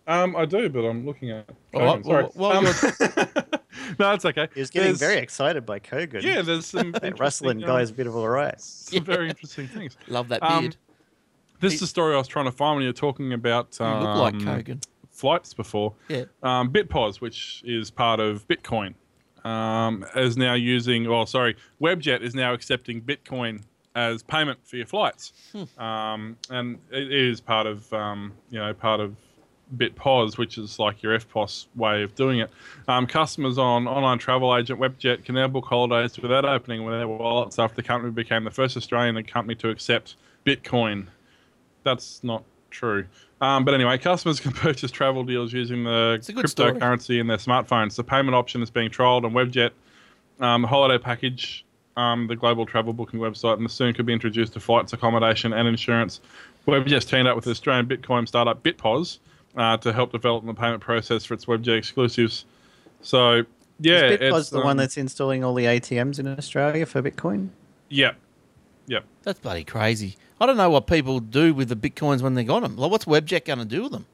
I do, but I'm looking at Kogan. All right, no, it's okay. He was getting very excited by Kogan. Yeah, there's some... That rustling guy's a bit of all right. Some very interesting things. Love that beard. This is the story I was trying to find when you were talking about... you look like Kogan. ...flights before. Yeah. BitPOS, which is part of Bitcoin, is now using... Oh, sorry. Webjet is now accepting Bitcoin as payment for your flights, and it is part of BitPOS, which is like your FPOS way of doing it. Customers on online travel agent Webjet can now book holidays without opening their wallets after the company became the first Australian company to accept Bitcoin. That's not true, but anyway, customers can purchase travel deals using the cryptocurrency in their smartphones. The payment option is being trialled on Webjet holiday package. The global travel booking website, and soon could be introduced to flights, accommodation, and insurance. We've just teamed up with the Australian Bitcoin startup BitPOS to help develop the payment process for its Webjet exclusives. So, yeah. Is BitPOS the one that's installing all the ATMs in Australia for Bitcoin? Yeah. Yeah. That's bloody crazy. I don't know what people do with the Bitcoins when they got them. Like, what's Webjet going to do with them?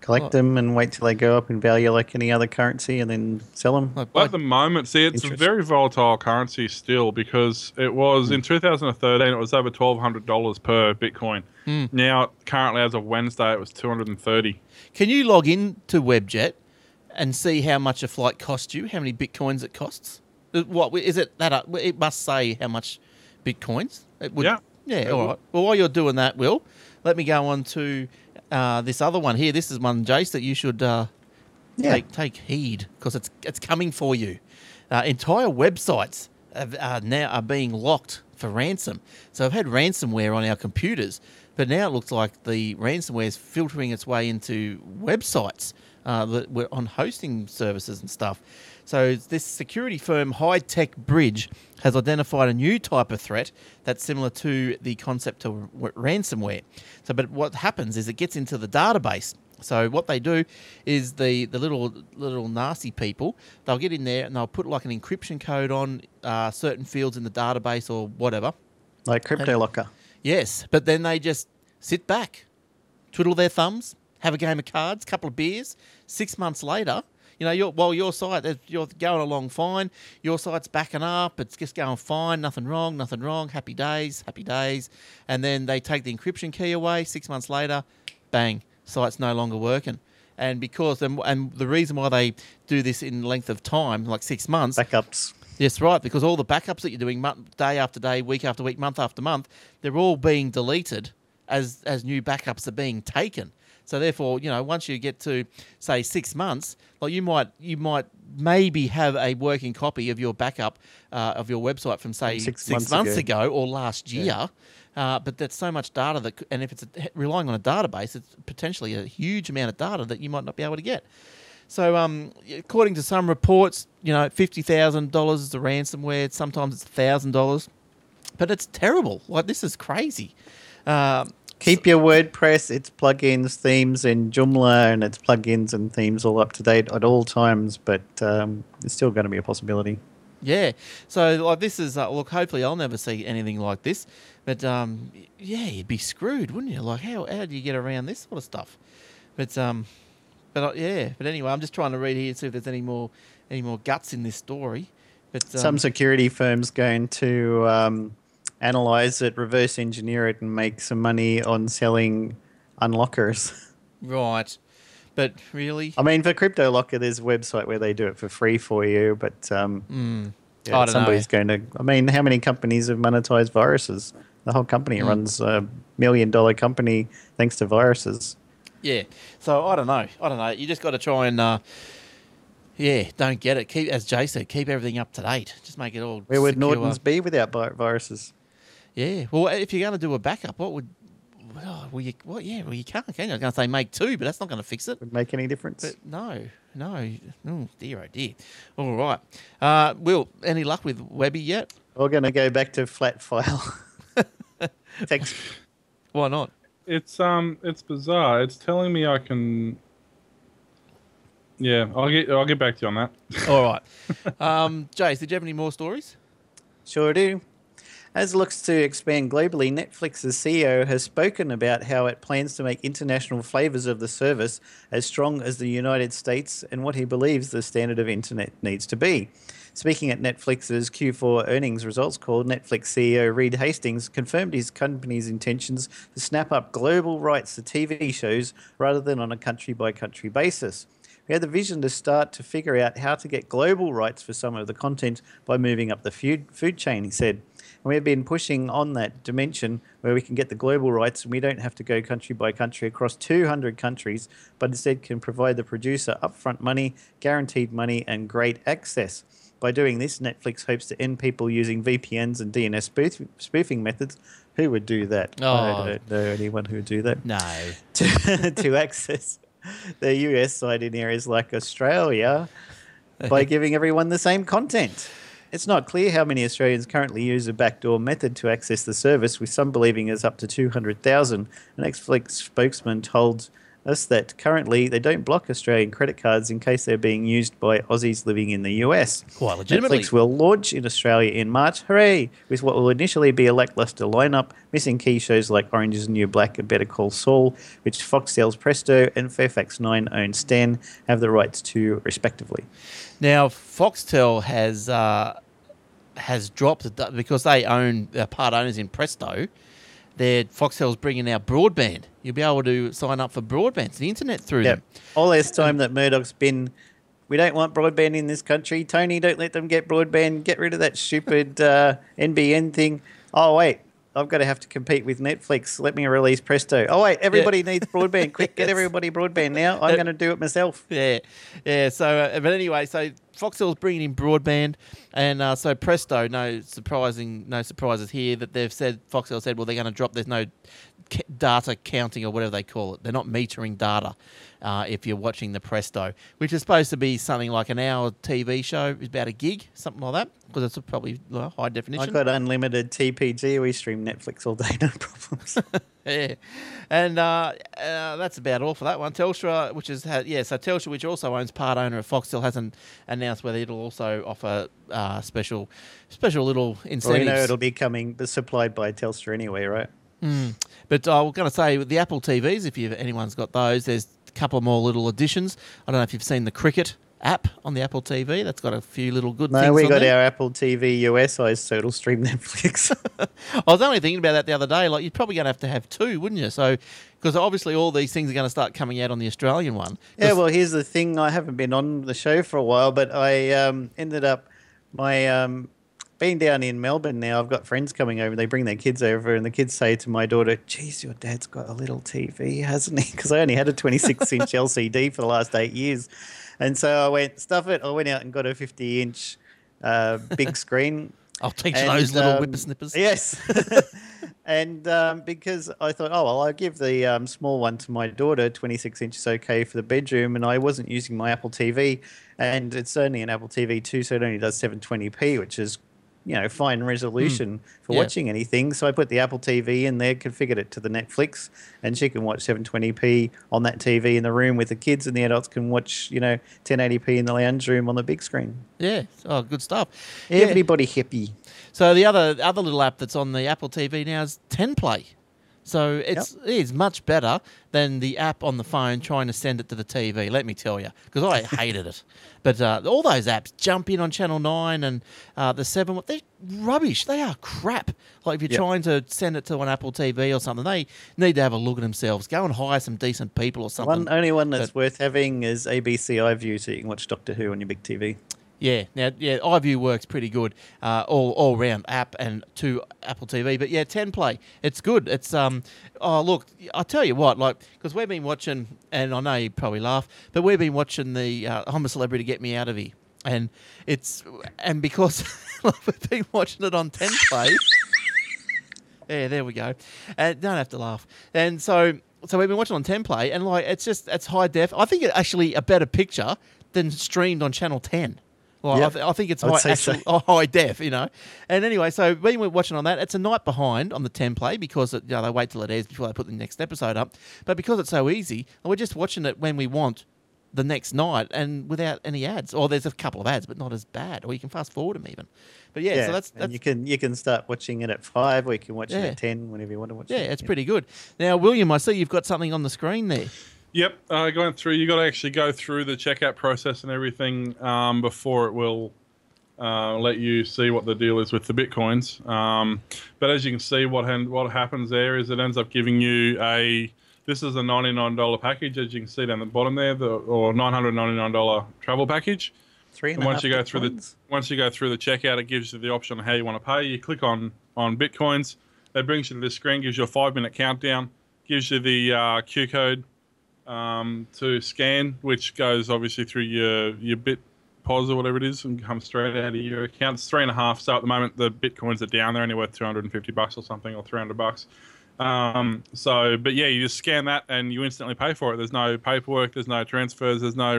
Collect them and wait till they go up in value like any other currency and then sell them? Well, at the moment, see, it's a very volatile currency still because it was in 2013, it was over $1,200 per Bitcoin. Now, currently, as of Wednesday, it was $230. Can you log in to Webjet and see how much a flight costs you, how many Bitcoins it costs? What is it that it must say how much Bitcoins? It would, yeah, all right. Well, while you're doing that, Will, let me go on to... this other one here, this is one, Jace, that you should take heed because it's coming for you. Entire websites are now being locked for ransom. So I've had ransomware on our computers, but now it looks like the ransomware is filtering its way into websites that were on hosting services and stuff. So this security firm, High Tech Bridge, has identified a new type of threat that's similar to the concept of ransomware. So, but what happens is it gets into the database. So what they do is the little nasty people, they'll get in there and they'll put like an encryption code on certain fields in the database or whatever. Like CryptoLocker. Yes, but then they just sit back, twiddle their thumbs, have a game of cards, couple of beers. 6 months later... You know, your site, you're going along fine. Your site's backing up. It's just going fine. Nothing wrong. Happy days. And then they take the encryption key away. 6 months later, bang, site's no longer working. And the reason why they do this in length of time, like 6 months. Backups. Yes, right. Because all the backups that you're doing day after day, week after week, month after month, they're all being deleted as new backups are being taken. So therefore, you know, once you get to say 6 months, like you might maybe have a working copy of your backup of your website from say six months ago or last year, but that's so much data that, and if it's relying on a database, it's potentially a huge amount of data that you might not be able to get. So according to some reports, you know, $50,000 is the ransomware. Sometimes it's $1,000, but it's terrible. Like this is crazy. Keep your WordPress, its plugins, themes, and Joomla and its plugins and themes all up to date at all times, but it's still going to be a possibility. Yeah. So like this is look. Hopefully, I'll never see anything like this, but you'd be screwed, wouldn't you? Like how do you get around this sort of stuff? But anyway, I'm just trying to read here and see if there's any more guts in this story. But some security firm's going to. Analyze it, reverse engineer it, and make some money on selling unlockers. Right. But really? I mean, for CryptoLocker, there's a website where they do it for free for you, but I mean, how many companies have monetized viruses? The whole company runs a $1 million company thanks to viruses. Yeah. So I don't know. You just got to try and... don't get it. As Jay said, keep everything up to date. Just make it all secure. Where would Norton's be without viruses? Yeah. Well, if you're going to do a backup, you can't, can you? I was going to say make two, but that's not going to fix it. Would make any difference? But no. Oh, dear, oh, dear. All right. Will, any luck with Webby yet? We're going to go back to flat file. Thanks. Why not? It's bizarre. It's telling me I can... Yeah, I'll get back to you on that. All right. Jace, did you have any more stories? Sure do. As it looks to expand globally, Netflix's CEO has spoken about how it plans to make international flavors of the service as strong as the United States and what he believes the standard of internet needs to be. Speaking at Netflix's Q4 earnings results call, Netflix CEO Reed Hastings confirmed his company's intentions to snap up global rights to TV shows rather than on a country-by-country basis. We had the vision to start to figure out how to get global rights for some of the content by moving up the food chain, he said. And we've been pushing on that dimension where we can get the global rights and we don't have to go country by country across 200 countries, but instead can provide the producer upfront money, guaranteed money, and great access. By doing this, Netflix hopes to end people using VPNs and DNS spoofing methods. Who would do that? Oh. I don't know anyone who would do that. No. to access... the US side in areas like Australia by giving everyone the same content. It's not clear how many Australians currently use a backdoor method to access the service, with some believing it's up to 200,000. An Netflix spokesman told us that currently they don't block Australian credit cards in case they're being used by Aussies living in the US. Quite legitimately. Netflix will launch in Australia in March, hooray, with what will initially be a lackluster lineup, missing key shows like Orange is the New Black and Better Call Saul, which Foxtel's Presto and Fairfax 9 owns 10 have the rights to respectively. Now, Foxtel has dropped, because they own, they're part owners in Presto, Foxtel's bringing out broadband. You'll be able to sign up for broadband, the internet through them. All this time that Murdoch's been, we don't want broadband in this country. Tony, don't let them get broadband. Get rid of that stupid NBN thing. Oh, wait. I've got to have to compete with Netflix. Let me release Presto. Oh, wait, everybody needs broadband. Quick, get everybody broadband now. I'm going to do it myself. But anyway, so Foxtel's bringing in broadband, and so Presto, no surprises here that they've said, Foxtel said, well, they're going to drop, there's no data counting or whatever they call it. They're not metering data if you're watching the Presto, which is supposed to be something like an hour TV show, about a gig, something like that, because it's probably high definition. I've got unlimited TPG. We stream Netflix all day, no problems. And that's about all for that one. Telstra, which also owns part owner of Foxtel, hasn't announced whether it'll also offer special little incentives. Well, it'll be supplied by Telstra anyway, right? Mm. But I was going to say, with the Apple TVs, if anyone's got those, there's a couple more little additions. I don't know if you've seen the cricket app on the Apple TV. That's got a few little good things on there. No, we got our Apple TV USI, so it'll stream Netflix. I was only thinking about that the other day. Like, you're probably going to have two, wouldn't you? So, because obviously all these things are going to start coming out on the Australian one. Yeah, well, here's the thing. I haven't been on the show for a while, but I ended up my... being down in Melbourne now, I've got friends coming over. They bring their kids over, and the kids say to my daughter, "Geez, your dad's got a little TV, hasn't he?" Because I only had a 26-inch LCD for the last 8 years. And so I went, stuff it. I went out and got a 50-inch big screen. I'll teach those little whippersnippers. Yes. And because I thought, I'll give the small one to my daughter, 26 inches okay for the bedroom, and I wasn't using my Apple TV. And it's only an Apple TV too, so it only does 720p, which is fine resolution for watching anything. So I put the Apple TV in there, configured it to the Netflix, and she can watch 720p on that TV in the room with the kids, and the adults can watch, 1080p in the lounge room on the big screen. Yeah. Oh, good stuff. Everybody happy. So the other little app that's on the Apple TV now is Tenplay. So it's much better than the app on the phone trying to send it to the TV, let me tell you, because I hated it. But all those apps jump in on Channel 9 and the 7, they're rubbish. They are crap. Like, if you're trying to send it to an Apple TV or something, they need to have a look at themselves. Go and hire some decent people or something. Only one that's worth having is ABC iView, so you can watch Doctor Who on your big TV. Yeah, iView works pretty good, all round app and to Apple TV. But Tenplay, it's good. It's look, I tell you what, because we've been watching, and I know you probably laugh, but we've been watching the I'm a Celebrity, Get Me Out of Here, and because we've been watching it on Tenplay. Yeah, there we go. Don't have to laugh. And so we've been watching on Tenplay, and it's high def. I think it's actually a better picture than streamed on Channel 10. Well, yep. I think it's high def, And anyway, so when we're watching on that, it's a night behind on the Tenplay because they wait till it airs before they put the next episode up. But because it's so easy, we're just watching it when we want the next night and without any ads. Or there's a couple of ads, but not as bad. Or you can fast forward them even. But so that's and you can start watching it at 5, or you can watch it at 10, whenever you want to watch it. Yeah, it's pretty good. Now, William, I see you've got something on the screen there. Yep, going through. You got to actually go through the checkout process and everything before it will let you see what the deal is with the bitcoins. But as you can see, what happens there is it ends up giving you this is a $99 package, as you can see down the bottom there, or $999 travel package. Once you go through the checkout, it gives you the option of how you want to pay. You click on bitcoins. That brings you to this screen, gives you a 5-minute countdown, gives you the Q code. To scan, which goes obviously through your BitPOS or whatever it is, and comes straight out of your account. It's 3.5. So at the moment, the bitcoins are down. They're only worth $250 or something, or $300. You just scan that and you instantly pay for it. There's no paperwork. There's no transfers. There's no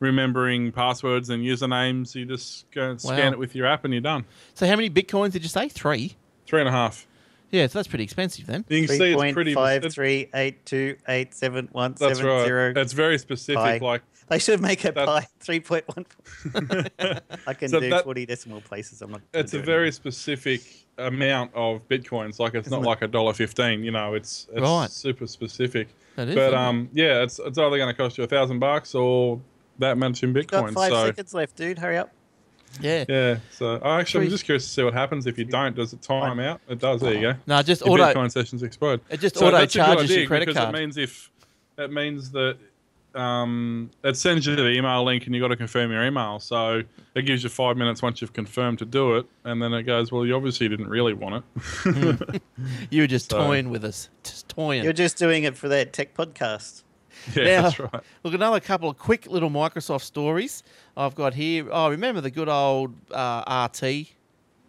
remembering passwords and usernames. You just go and scan it with your app and you're done. So how many bitcoins did you say? 3.5. Yeah, so that's pretty expensive then. You can see it's pretty... 3.53828717. That's right. That's very specific. Pi. Like they should make it pi 3.1. I can do 40 decimal places. I'm not. It's a very specific amount of bitcoins. Like it's not like $1.15. You know, it's right. Super specific. That is. But yeah, it's either going to cost you $1,000 or that much in bitcoins. You've got 5 seconds left, dude. Hurry up. Yeah. Yeah. So actually, I'm just curious to see what happens if you don't. Does it time out? It does. There you go. No, just your Bitcoin sessions expired. It just auto charges your credit card. It means that it sends you the email link, and you got to confirm your email. So it gives you 5 minutes once you've confirmed to do it, and then it goes, well, you obviously didn't really want it. You were just toying with us. Just toying. You're just doing it for that tech podcast. Yeah, now, that's right. Look, another couple of quick little Microsoft stories I've got here. Oh, remember the good old RT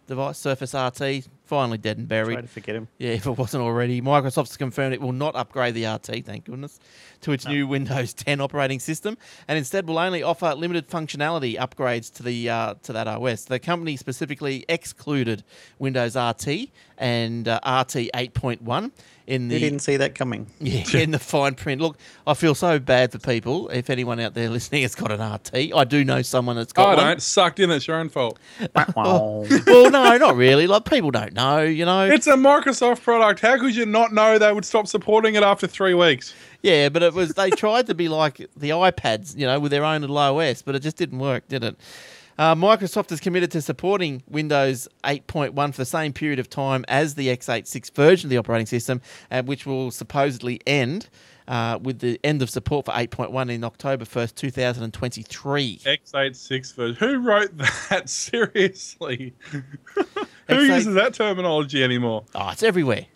device, Surface RT? Finally dead and buried. Try to forget him. Yeah, if it wasn't already. Microsoft's confirmed it will not upgrade the RT, thank goodness, to its new Windows 10 operating system, and instead will only offer limited functionality upgrades to the to that OS. The company specifically excluded Windows RT and RT 8.1 in the. You didn't see that coming. Yeah, in the fine print. Look, I feel so bad for people. If anyone out there listening has got an RT, I do know someone that's got one. It's sucked in. It's your own fault. Well, no, not really. Like people don't. No, you know. It's a Microsoft product. How could you not know they would stop supporting it after 3 weeks? Yeah, but it was they tried to be like the iPads, you know, with their own little OS, but it just didn't work, did it? Microsoft is committed to supporting Windows 8.1 for the same period of time as the x86 version of the operating system, which will supposedly end with the end of support for 8.1 in October 1st, 2023. x86 version. Who wrote that? Seriously? Who uses that terminology anymore? Oh, it's everywhere.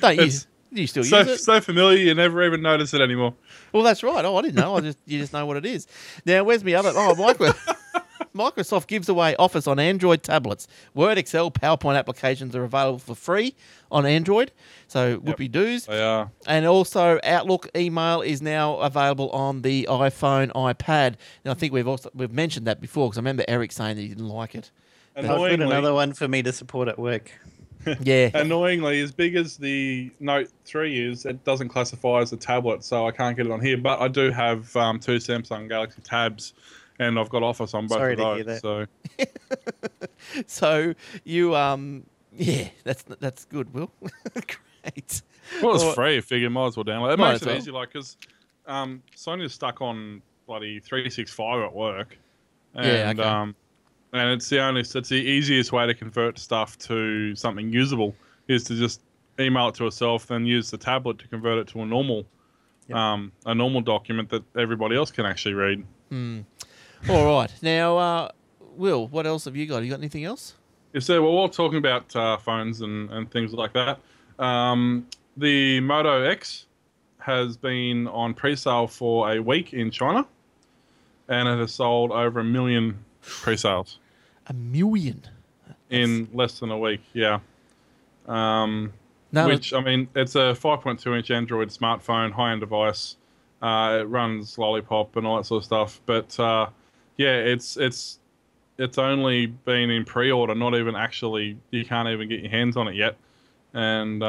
Don't use you still use it? So familiar, you never even notice it anymore. Well, that's right. Oh, I didn't know. You just know what it is. Now, where's my other? Oh, Microsoft gives away Office on Android tablets. Word, Excel, PowerPoint applications are available for free on Android. So whoopee-doos. They are. And also Outlook email is now available on the iPhone, iPad. Now, I think we've mentioned that before because I remember Eric saying that he didn't like it. Annoyingly, I've got another one for me to support at work. Yeah. Annoyingly, as big as the Note 3 is, it doesn't classify as a tablet, so I can't get it on here. But I do have two Samsung Galaxy Tabs, and I've got Office on both of those. So, you, yeah, that's good, Will. Great. Well, it's free. I figure might as well download. It makes it easy, like because Sonya's stuck on bloody 365 at work, and yeah, okay. And it's the easiest way to convert stuff to something usable is to just email it to herself, then use the tablet to convert it to a normal document that everybody else can actually read. Mm. All right. Now, Will, what else have you got? You got anything else? Yes, sir. Well, while talking about phones and things like that, the Moto X has been on pre-sale for a week in China, and it has sold over 1 million pre-sales. 1 million in less than a week, yeah. I mean, it's a 5.2-inch Android smartphone, high-end device. It runs Lollipop and all that sort of stuff. But yeah, it's only been in pre-order. Not even actually, you can't even get your hands on it yet. And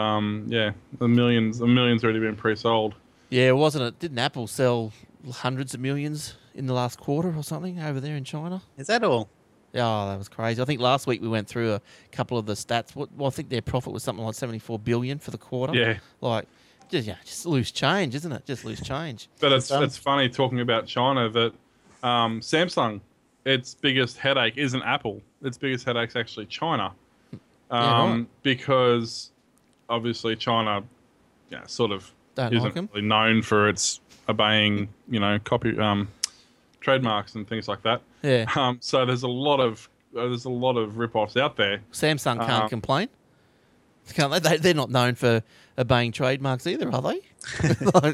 yeah, a million's already been pre-sold. Yeah, wasn't it? Didn't Apple sell hundreds of millions in the last quarter or something over there in China? Is that all? Oh, that was crazy. I think last week we went through a couple of the stats. Well, I think their profit was something like $74 billion for the quarter. Yeah. Like, just loose change, isn't it? Just loose change. But it's funny talking about China that Samsung, its biggest headache isn't Apple. Its biggest headache's actually China. Yeah, right. Because obviously China sort of isn't really known for its obeying, copy... trademarks and things like that. Yeah. So there's a lot of rip-offs out there. Samsung can't complain. Can't they? They're not known for obeying trademarks either, are they?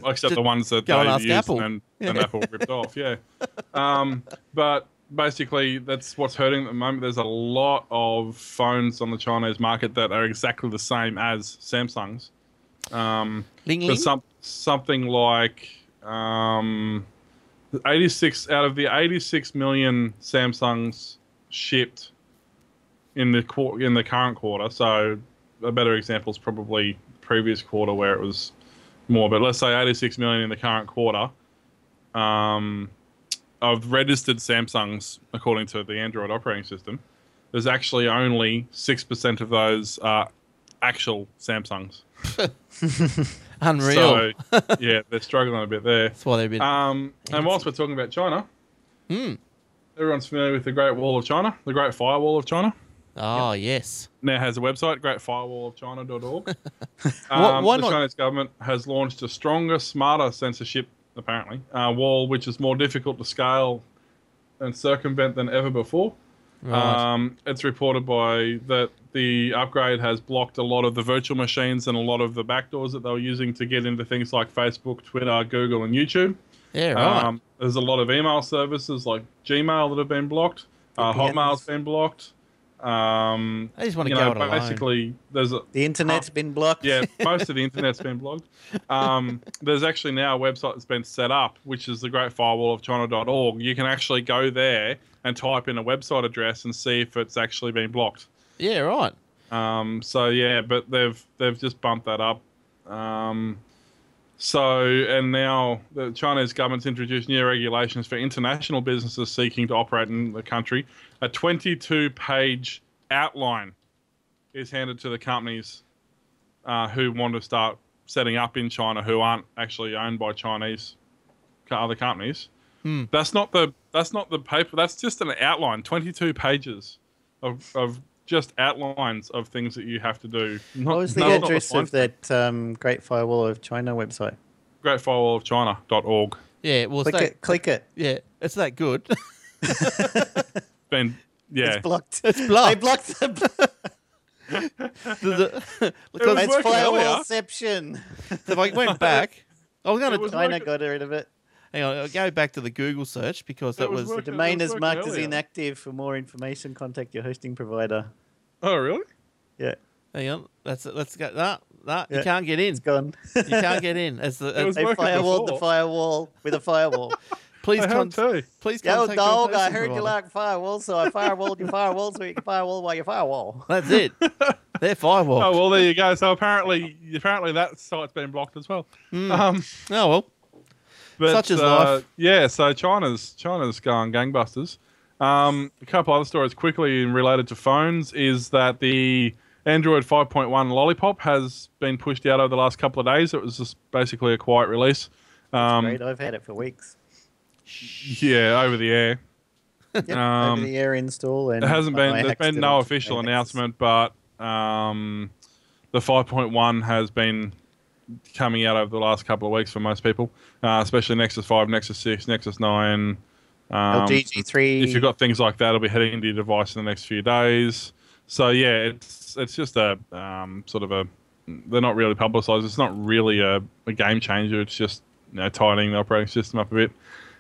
Except the ones that they used and Apple ripped off. Yeah. But basically, that's what's hurting at the moment. There's a lot of phones on the Chinese market that are exactly the same as Samsung's. Ling. Something like. 86 out of the 86 million Samsungs shipped in the current quarter, so a better example is probably previous quarter where it was more, but let's say 86 million in the current quarter of registered Samsungs, according to the Android operating system. There's actually only 6% of those are actual Samsungs. Unreal. So, yeah, they're struggling a bit there. That's why they've been. And whilst we're talking about China, everyone's familiar with the Great Wall of China, the Great Firewall of China. Oh, yep. Yes. Now has a website, greatfirewallofchina.org. The Chinese government has launched a stronger, smarter censorship, apparently, wall, which is more difficult to scale and circumvent than ever before. Right. It's reported by that the upgrade has blocked a lot of the virtual machines and a lot of the backdoors that they were using to get into things like Facebook, Twitter, Google, and YouTube. Yeah, right. There's a lot of email services like Gmail that have been blocked. Hotmail's been blocked. I just want to go out basically, the internet's been blocked. Yeah, most of the internet's been blocked. There's actually now a website that's been set up, which is the Great Firewall of China.org. You can actually go there and type in a website address and see if it's actually been blocked. Yeah, right. So yeah, but they've just bumped that up. So and now the Chinese government's introduced new regulations for international businesses seeking to operate in the country. A 22-page outline is handed to the companies who want to start setting up in China, who aren't actually owned by Chinese other companies. Mm. That's not the paper. That's just an outline. 22 pages of just outlines of things that you have to do. What was the address of that Great Firewall of China website? GreatFirewallOfChina.org. Yeah, well, click it. Yeah, it's that good. It's blocked. They blocked it's firewallception. So if I went back, China got rid of it. Hang on, I'll go back to the Google search because that was the domain is marked as inactive. For more information, contact your hosting provider. Oh, really? Yeah. Hang on, let's go. You can't get in. It's gone. You can't get in. They firewalled the firewall with a firewall. Please contact dog, I heard you like firewalls, so I firewalled your firewall so you can firewall while you firewall. That's it. They're firewalled. Oh, well, there you go. So apparently that site's been blocked as well. Oh, well. But, such is life. Yeah, so China's going gangbusters. A couple other stories quickly related to phones is that the Android 5.1 Lollipop has been pushed out over the last couple of days. It was just basically a quiet release. That's great. I've had it for weeks. Yeah, over the air. Yep, over the air install. And there's been no official announcement, but the 5.1 has been coming out over the last couple of weeks for most people, especially Nexus 5, Nexus 6, Nexus 9. LG G3. If you've got things like that, it'll be heading into your device in the next few days. So, yeah, it's just a sort of a... They're not really publicised. It's not really a game changer. It's just tidying the operating system up a bit.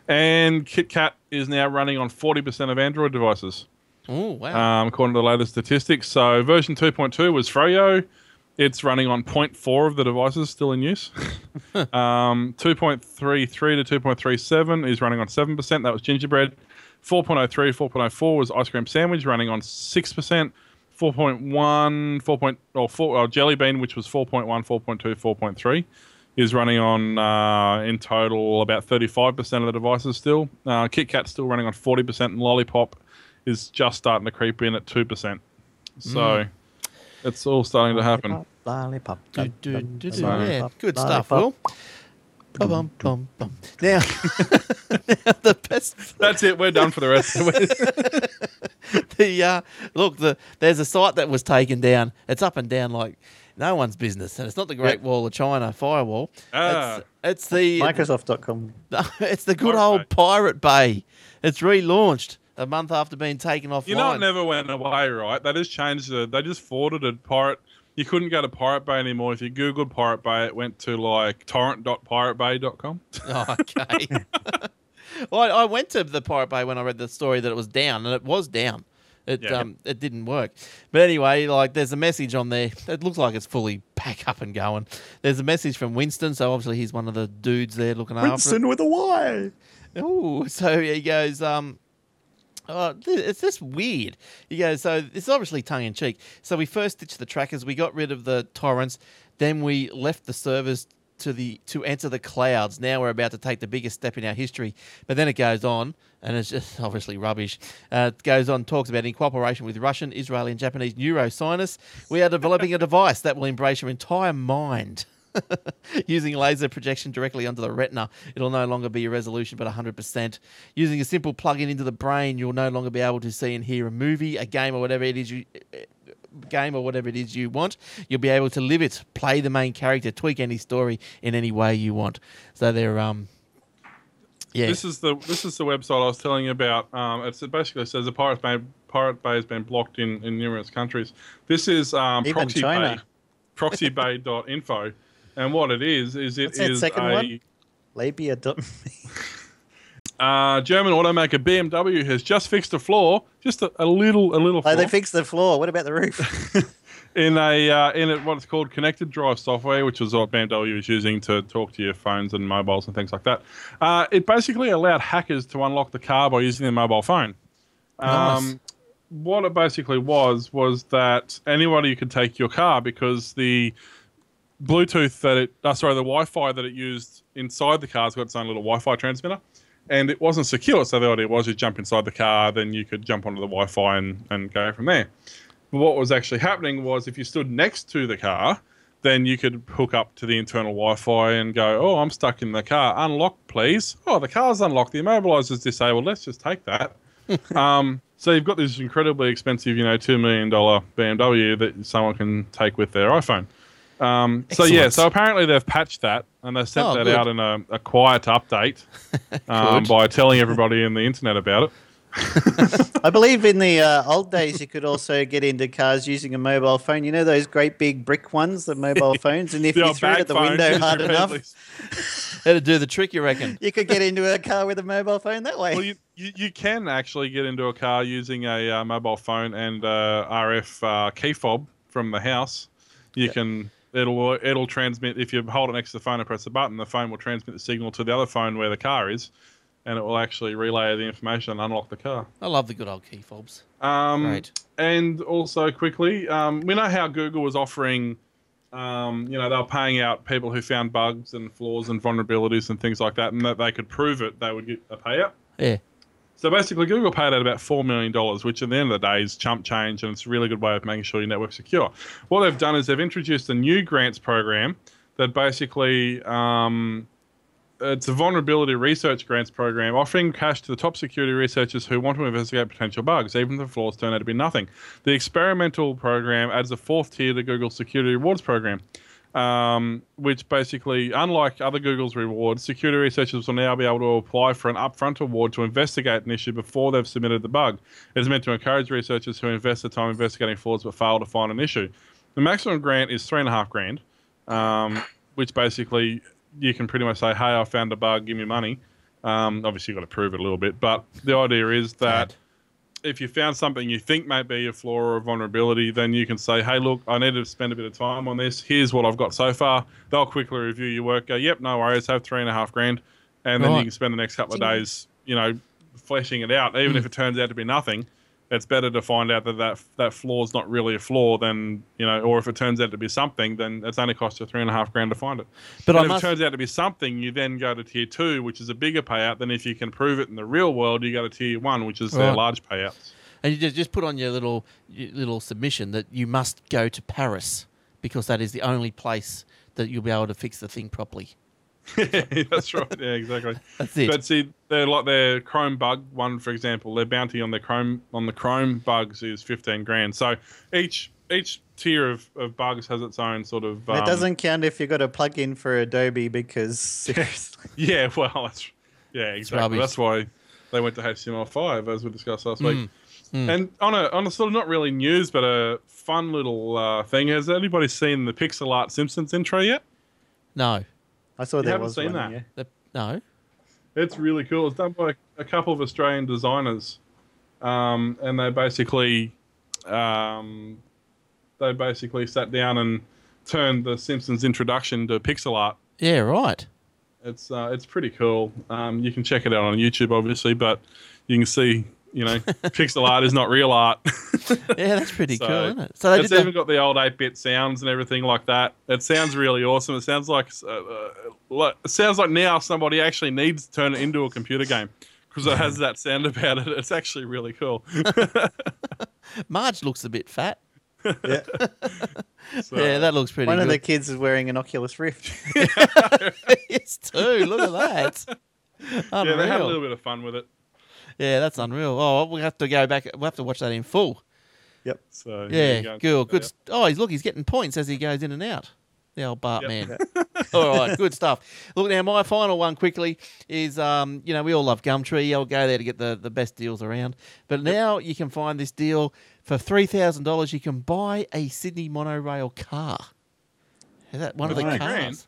And KitKat is now running on 40% of Android devices. Oh, wow. According to the latest statistics. So version 2.2 was Froyo. It's running on 0.4 of the devices still in use. 2.33 to 2.37 is running on 7%. That was Gingerbread. 4.03, 4.04 was Ice Cream Sandwich, running on 6%. 4.1, 4.4 Jelly Bean, which was 4.1, 4.2, 4.3. is running on, in total, about 35% of the devices still. KitKat's still running on 40%, and Lollipop is just starting to creep in at 2%. So it's all starting to happen. Lollipop. Yeah, good stuff, Will. Now, the best... That's it. We're done for the rest of the week. There's a site that was taken down. It's up and down like... No one's business, and it's not the Great Wall of China firewall. It's the Microsoft.com. It's the good old Pirate Bay. It's relaunched a month after being taken offline. You know, it never went away, right? They just changed it. They just forwarded Pirate. You couldn't go to Pirate Bay anymore. If you Googled Pirate Bay, it went to like torrent.piratebay.com. Oh, okay. I went to the Pirate Bay when I read the story that it was down, and it was down. It didn't work. But anyway, there's a message on there. It looks like it's fully back up and going. There's a message from Winston. So obviously he's one of the dudes there looking after it. Winston with a Y. Oh, so he goes, It's just weird. You go, so it's obviously tongue-in-cheek. So we first ditched the trackers. We got rid of the torrents. Then we left the servers to enter the clouds. Now we're about to take the biggest step in our history. But then it goes on, and it's just obviously rubbish. It goes on, talks about in cooperation with Russian, Israeli, and Japanese neuroscientists, we are developing a device that will embrace your entire mind. Using laser projection directly onto the retina, it'll no longer be your resolution, but 100%. Using a simple plug-in into the brain, you'll no longer be able to see and hear a movie, a game, or whatever it is you want. You'll be able to live it, play the main character, tweak any story in any way you want. So they're yeah. This is the website I was telling you about. It basically says the Pirate Bay has been blocked in numerous countries. This is proxybay.info. And what it is it is a labia. German automaker BMW has just fixed the floor, just a little floor. Oh, they fixed the floor. What about the roof? in what's called connected drive software, which is what BMW is using to talk to your phones and mobiles and things like that. It basically allowed hackers to unlock the car by using their mobile phone. Nice. What it basically was that anybody could take your car because the Bluetooth the Wi-Fi that it used inside the car's got its own little Wi-Fi transmitter, and it wasn't secure. So the idea was you jump inside the car, then you could jump onto the Wi-Fi and go from there. But what was actually happening was if you stood next to the car, then you could hook up to the internal Wi-Fi and go, oh, I'm stuck in the car. Unlock, please. Oh, the car's unlocked. The immobilizer's disabled. Let's just take that. So you've got this incredibly expensive, $2 million BMW that someone can take with their iPhone. So apparently they've patched that, and they sent out in a quiet update by telling everybody in the internet about it. I believe in the old days you could also get into cars using a mobile phone. You know those great big brick ones, the mobile phones? And if you threw it at the window hard enough, that'd do the trick, you reckon? You could get into a car with a mobile phone that way. Well, you can actually get into a car using a mobile phone and RF key fob from the house. You can... It'll transmit. If you hold it next to the phone and press the button, the phone will transmit the signal to the other phone where the car is, and it will actually relay the information and unlock the car. I love the good old key fobs. Right. And also quickly, we know how Google was offering, they were paying out people who found bugs and flaws and vulnerabilities and things like that, and that they could prove it, they would get a payout. Yeah. So basically Google paid out about $4 million, which at the end of the day is chump change, and it's a really good way of making sure your network's secure. What they've done is they've introduced a new grants program that basically it's a vulnerability research grants program offering cash to the top security researchers who want to investigate potential bugs, even if the flaws turn out to be nothing. The experimental program adds a fourth tier to Google's security rewards program. Which basically, unlike other Google's rewards, security researchers will now be able to apply for an upfront award to investigate an issue before they've submitted the bug. It is meant to encourage researchers who invest their time investigating flaws but fail to find an issue. The maximum grant is $3,500, which basically you can pretty much say, hey, I found a bug, give me money. Obviously, you've got to prove it a little bit, but the idea is that if you found something you think may be a flaw or a vulnerability, then you can say, hey, look, I need to spend a bit of time on this. Here's what I've got so far. They'll quickly review your work, go, yep, no worries, have $3,500. And then you can spend the next couple of days, fleshing it out. Even if it turns out to be nothing, it's better to find out that flaw's not really a flaw than, or if it turns out to be something, then it's only cost you $3,500 to find it. But if it turns out to be something, you then go to tier 2, which is a bigger payout than if you can prove it in the real world, you go to tier 1, which is their large payouts. And you just put on your little submission that you must go to Paris because that is the only place that you'll be able to fix the thing properly. Yeah, that's right. Yeah, exactly. That's it. But see, they're like their Chrome bug one, for example. Their bounty on the Chrome bugs is $15,000. So each tier of bugs has its own sort of. It doesn't count if you've got a plug-in for Adobe because seriously. Yeah, well, exactly. That's why they went to HTML5, as we discussed last week. Mm. And on a sort of not really news, but a fun little thing. Has anybody seen the pixel art Simpsons intro yet? No. I saw there was one. You haven't seen that? No. It's really cool. It's done by a couple of Australian designers, and they basically sat down and turned the Simpsons introduction to pixel art. Yeah, right. It's pretty cool. You can check it out on YouTube, obviously, but you can see you know, pixel art is not real art. Yeah, that's pretty cool, isn't it? So it's even got the old 8-bit sounds and everything like that. It sounds really awesome. It sounds like now somebody actually needs to turn it into a computer game because it has that sound about it. It's actually really cool. Marge looks a bit fat. Yeah. Yeah, that looks pretty good. One of the kids is wearing an Oculus Rift. Yes, too. Look at that. Unreal. Yeah, they had a little bit of fun with it. Yeah, that's unreal. Oh, we'll have to go back. We'll have to watch that in full. Yep. So yeah, cool. Good. Oh, he's getting points as he goes in and out. The old Bartman. Yep. All right, good stuff. Look, now my final one quickly is, you know, we all love Gumtree. I'll go there to get the best deals around. But now you can find this deal for $3,000. You can buy a Sydney monorail car. Is that one of the cars?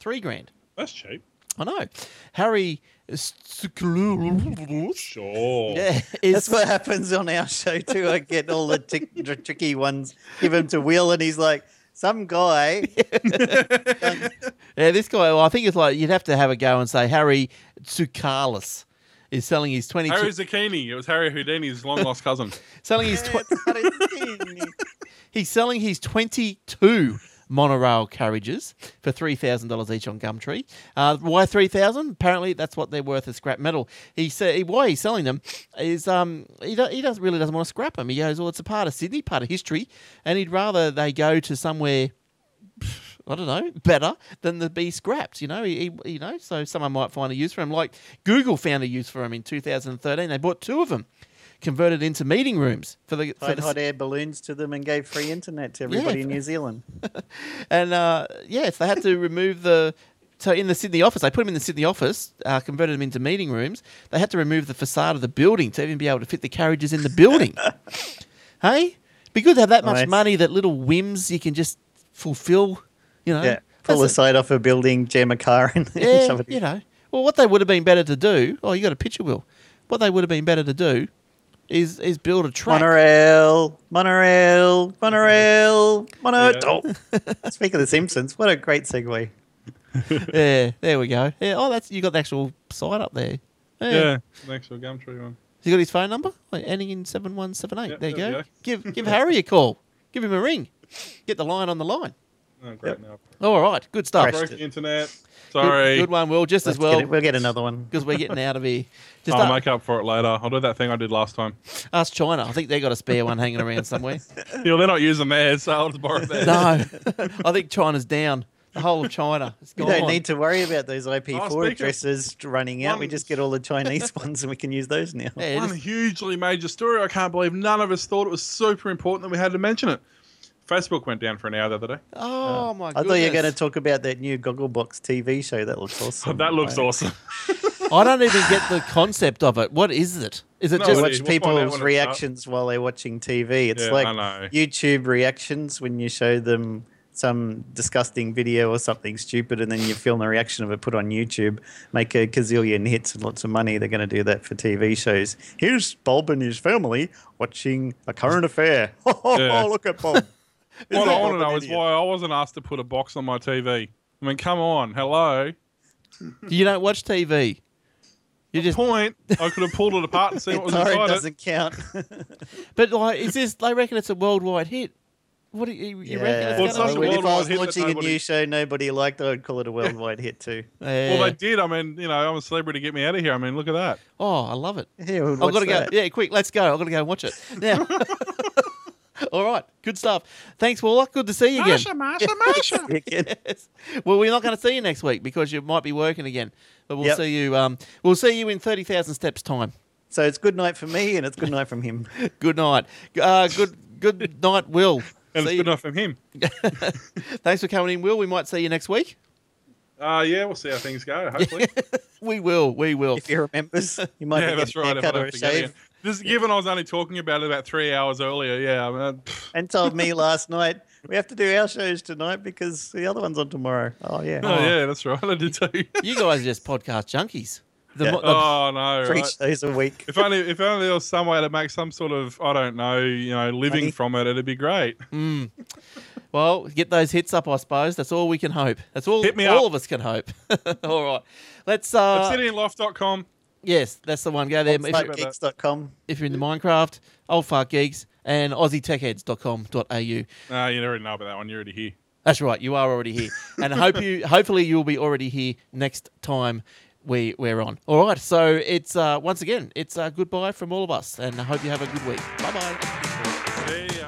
$3,000. That's cheap. I know. Harry. Sure. Yeah, that's what happens on our show too. I get all the tricky ones, give him to Will, and he's like, some guy. Yeah, this guy, well, I think it's like you'd have to have a go and say, Harry Tsoukalis is selling his 22... Harry Zucchini. It was Harry Houdini's long-lost cousin. Selling his... He's selling his 22... monorail carriages for $3,000 each on Gumtree. Why 3,000? Apparently, that's what they're worth as scrap metal. He said, "Why he's selling them is he doesn't want to scrap them. He goes, well, it's a part of Sydney, part of history, and he'd rather they go to somewhere." I don't know, better than the be scrapped, you know. You know, so someone might find a use for them. Like Google found a use for them in 2013. They bought two of them, converted into meeting rooms for the hot air balloons to them and gave free internet to everybody in New Zealand. And yes, they had to remove the. So in the Sydney office, they put them in the Sydney office, converted them into meeting rooms. They had to remove the facade of the building to even be able to fit the carriages in the building. Hey, be good to have that much money. That little whims you can just fulfill. You know, pull the side off a building, jam a car, and somebody. You know, well, what they would have been better to do. Oh, you got a picture, Will. What they would have been better to do. Is build a track. Monorail. Oh. Speaking of The Simpsons, what a great segue. Yeah, there we go. Yeah, oh, that's you got the actual site up there. Yeah, the actual Gumtree one. You got his phone number? Like, ending in 7178. Yep, there you go. Give Harry a call. Give him a ring. Get the line on the line. Oh, great. Yep. All right, good stuff. Broke the internet. Sorry. Good one, Will. Just Let's as well. We'll get another one. Because we're getting out of here. I'll make up for it later. I'll do that thing I did last time. Ask China. I think they got a spare one hanging around somewhere. Yeah, they're not using theirs, so I'll just borrow theirs. No. I think China's down. The whole of China. We don't need to worry about those IP4 addresses running out. We just get all the Chinese ones and we can use those now. Yeah, one hugely major story. I can't believe none of us thought it was super important that we had to mention it. Facebook went down for an hour the other day. Oh, my goodness. I thought you were going to talk about that new Gogglebox TV show. That looks awesome. That looks awesome. I don't even get the concept of it. What is it? Is it just watch people's reactions while they're watching TV? It's like YouTube reactions when you show them some disgusting video or something stupid and then you film the reaction of it, put on YouTube, make a gazillion hits and lots of money. They're going to do that for TV shows. Here's Bob and his family watching A Current Affair. Oh, look at Bob. What I want to know is why I wasn't asked to put a box on my TV. I mean, come on. Hello. You don't watch TV. Point. I could have pulled it apart and seen what was inside it. It doesn't count. But like, is this? They reckon it's a worldwide hit. What do you reckon? It's such a worldwide hit. If I was watching a new show nobody liked, I would call it a worldwide hit too. Yeah. Well, they did. I mean, you know, I'm a celebrity. Get me out of here. I mean, look at that. Oh, I love it. Yeah, I've got to go. Yeah, quick, let's go. I've got to go and watch it now. All right, good stuff. Thanks, Warlock. Good to see you again. Marsha. Yes. Well, we're not going to see you next week because you might be working again. But we'll see you. We'll see you in 30,000 steps time. So it's good night for me, and it's good night from him. Good night. Good night, Will. And it's good night from him. Thanks for coming in, Will. We might see you next week. Yeah, we'll see how things go. Hopefully, we will. If he remembers, you might. Yeah, that's right. If I don't forget. Just given I was only talking about it about 3 hours earlier, and told me last night, we have to do our shows tonight because the other one's on tomorrow. Oh, yeah. Oh, yeah, that's right. I did too. You guys are just podcast junkies. No. 3 days a week. If only there was some way to make some sort of, I don't know, you know, living from it, it'd be great. Mm. Well, get those hits up, I suppose. That's all we can hope. That's all of us can hope. All right. Let's... obsidianloft.com. Yes, that's the one. Go there. Oldfartgeeks.com. If you're into Minecraft, Old Fart Geeks, and aussietechheads.com.au. You already know about that one. You're already here. That's right. You are already here. And hopefully you'll be already here next time we're on. All right. So it's once again, it's goodbye from all of us. And I hope you have a good week. Bye-bye. See ya.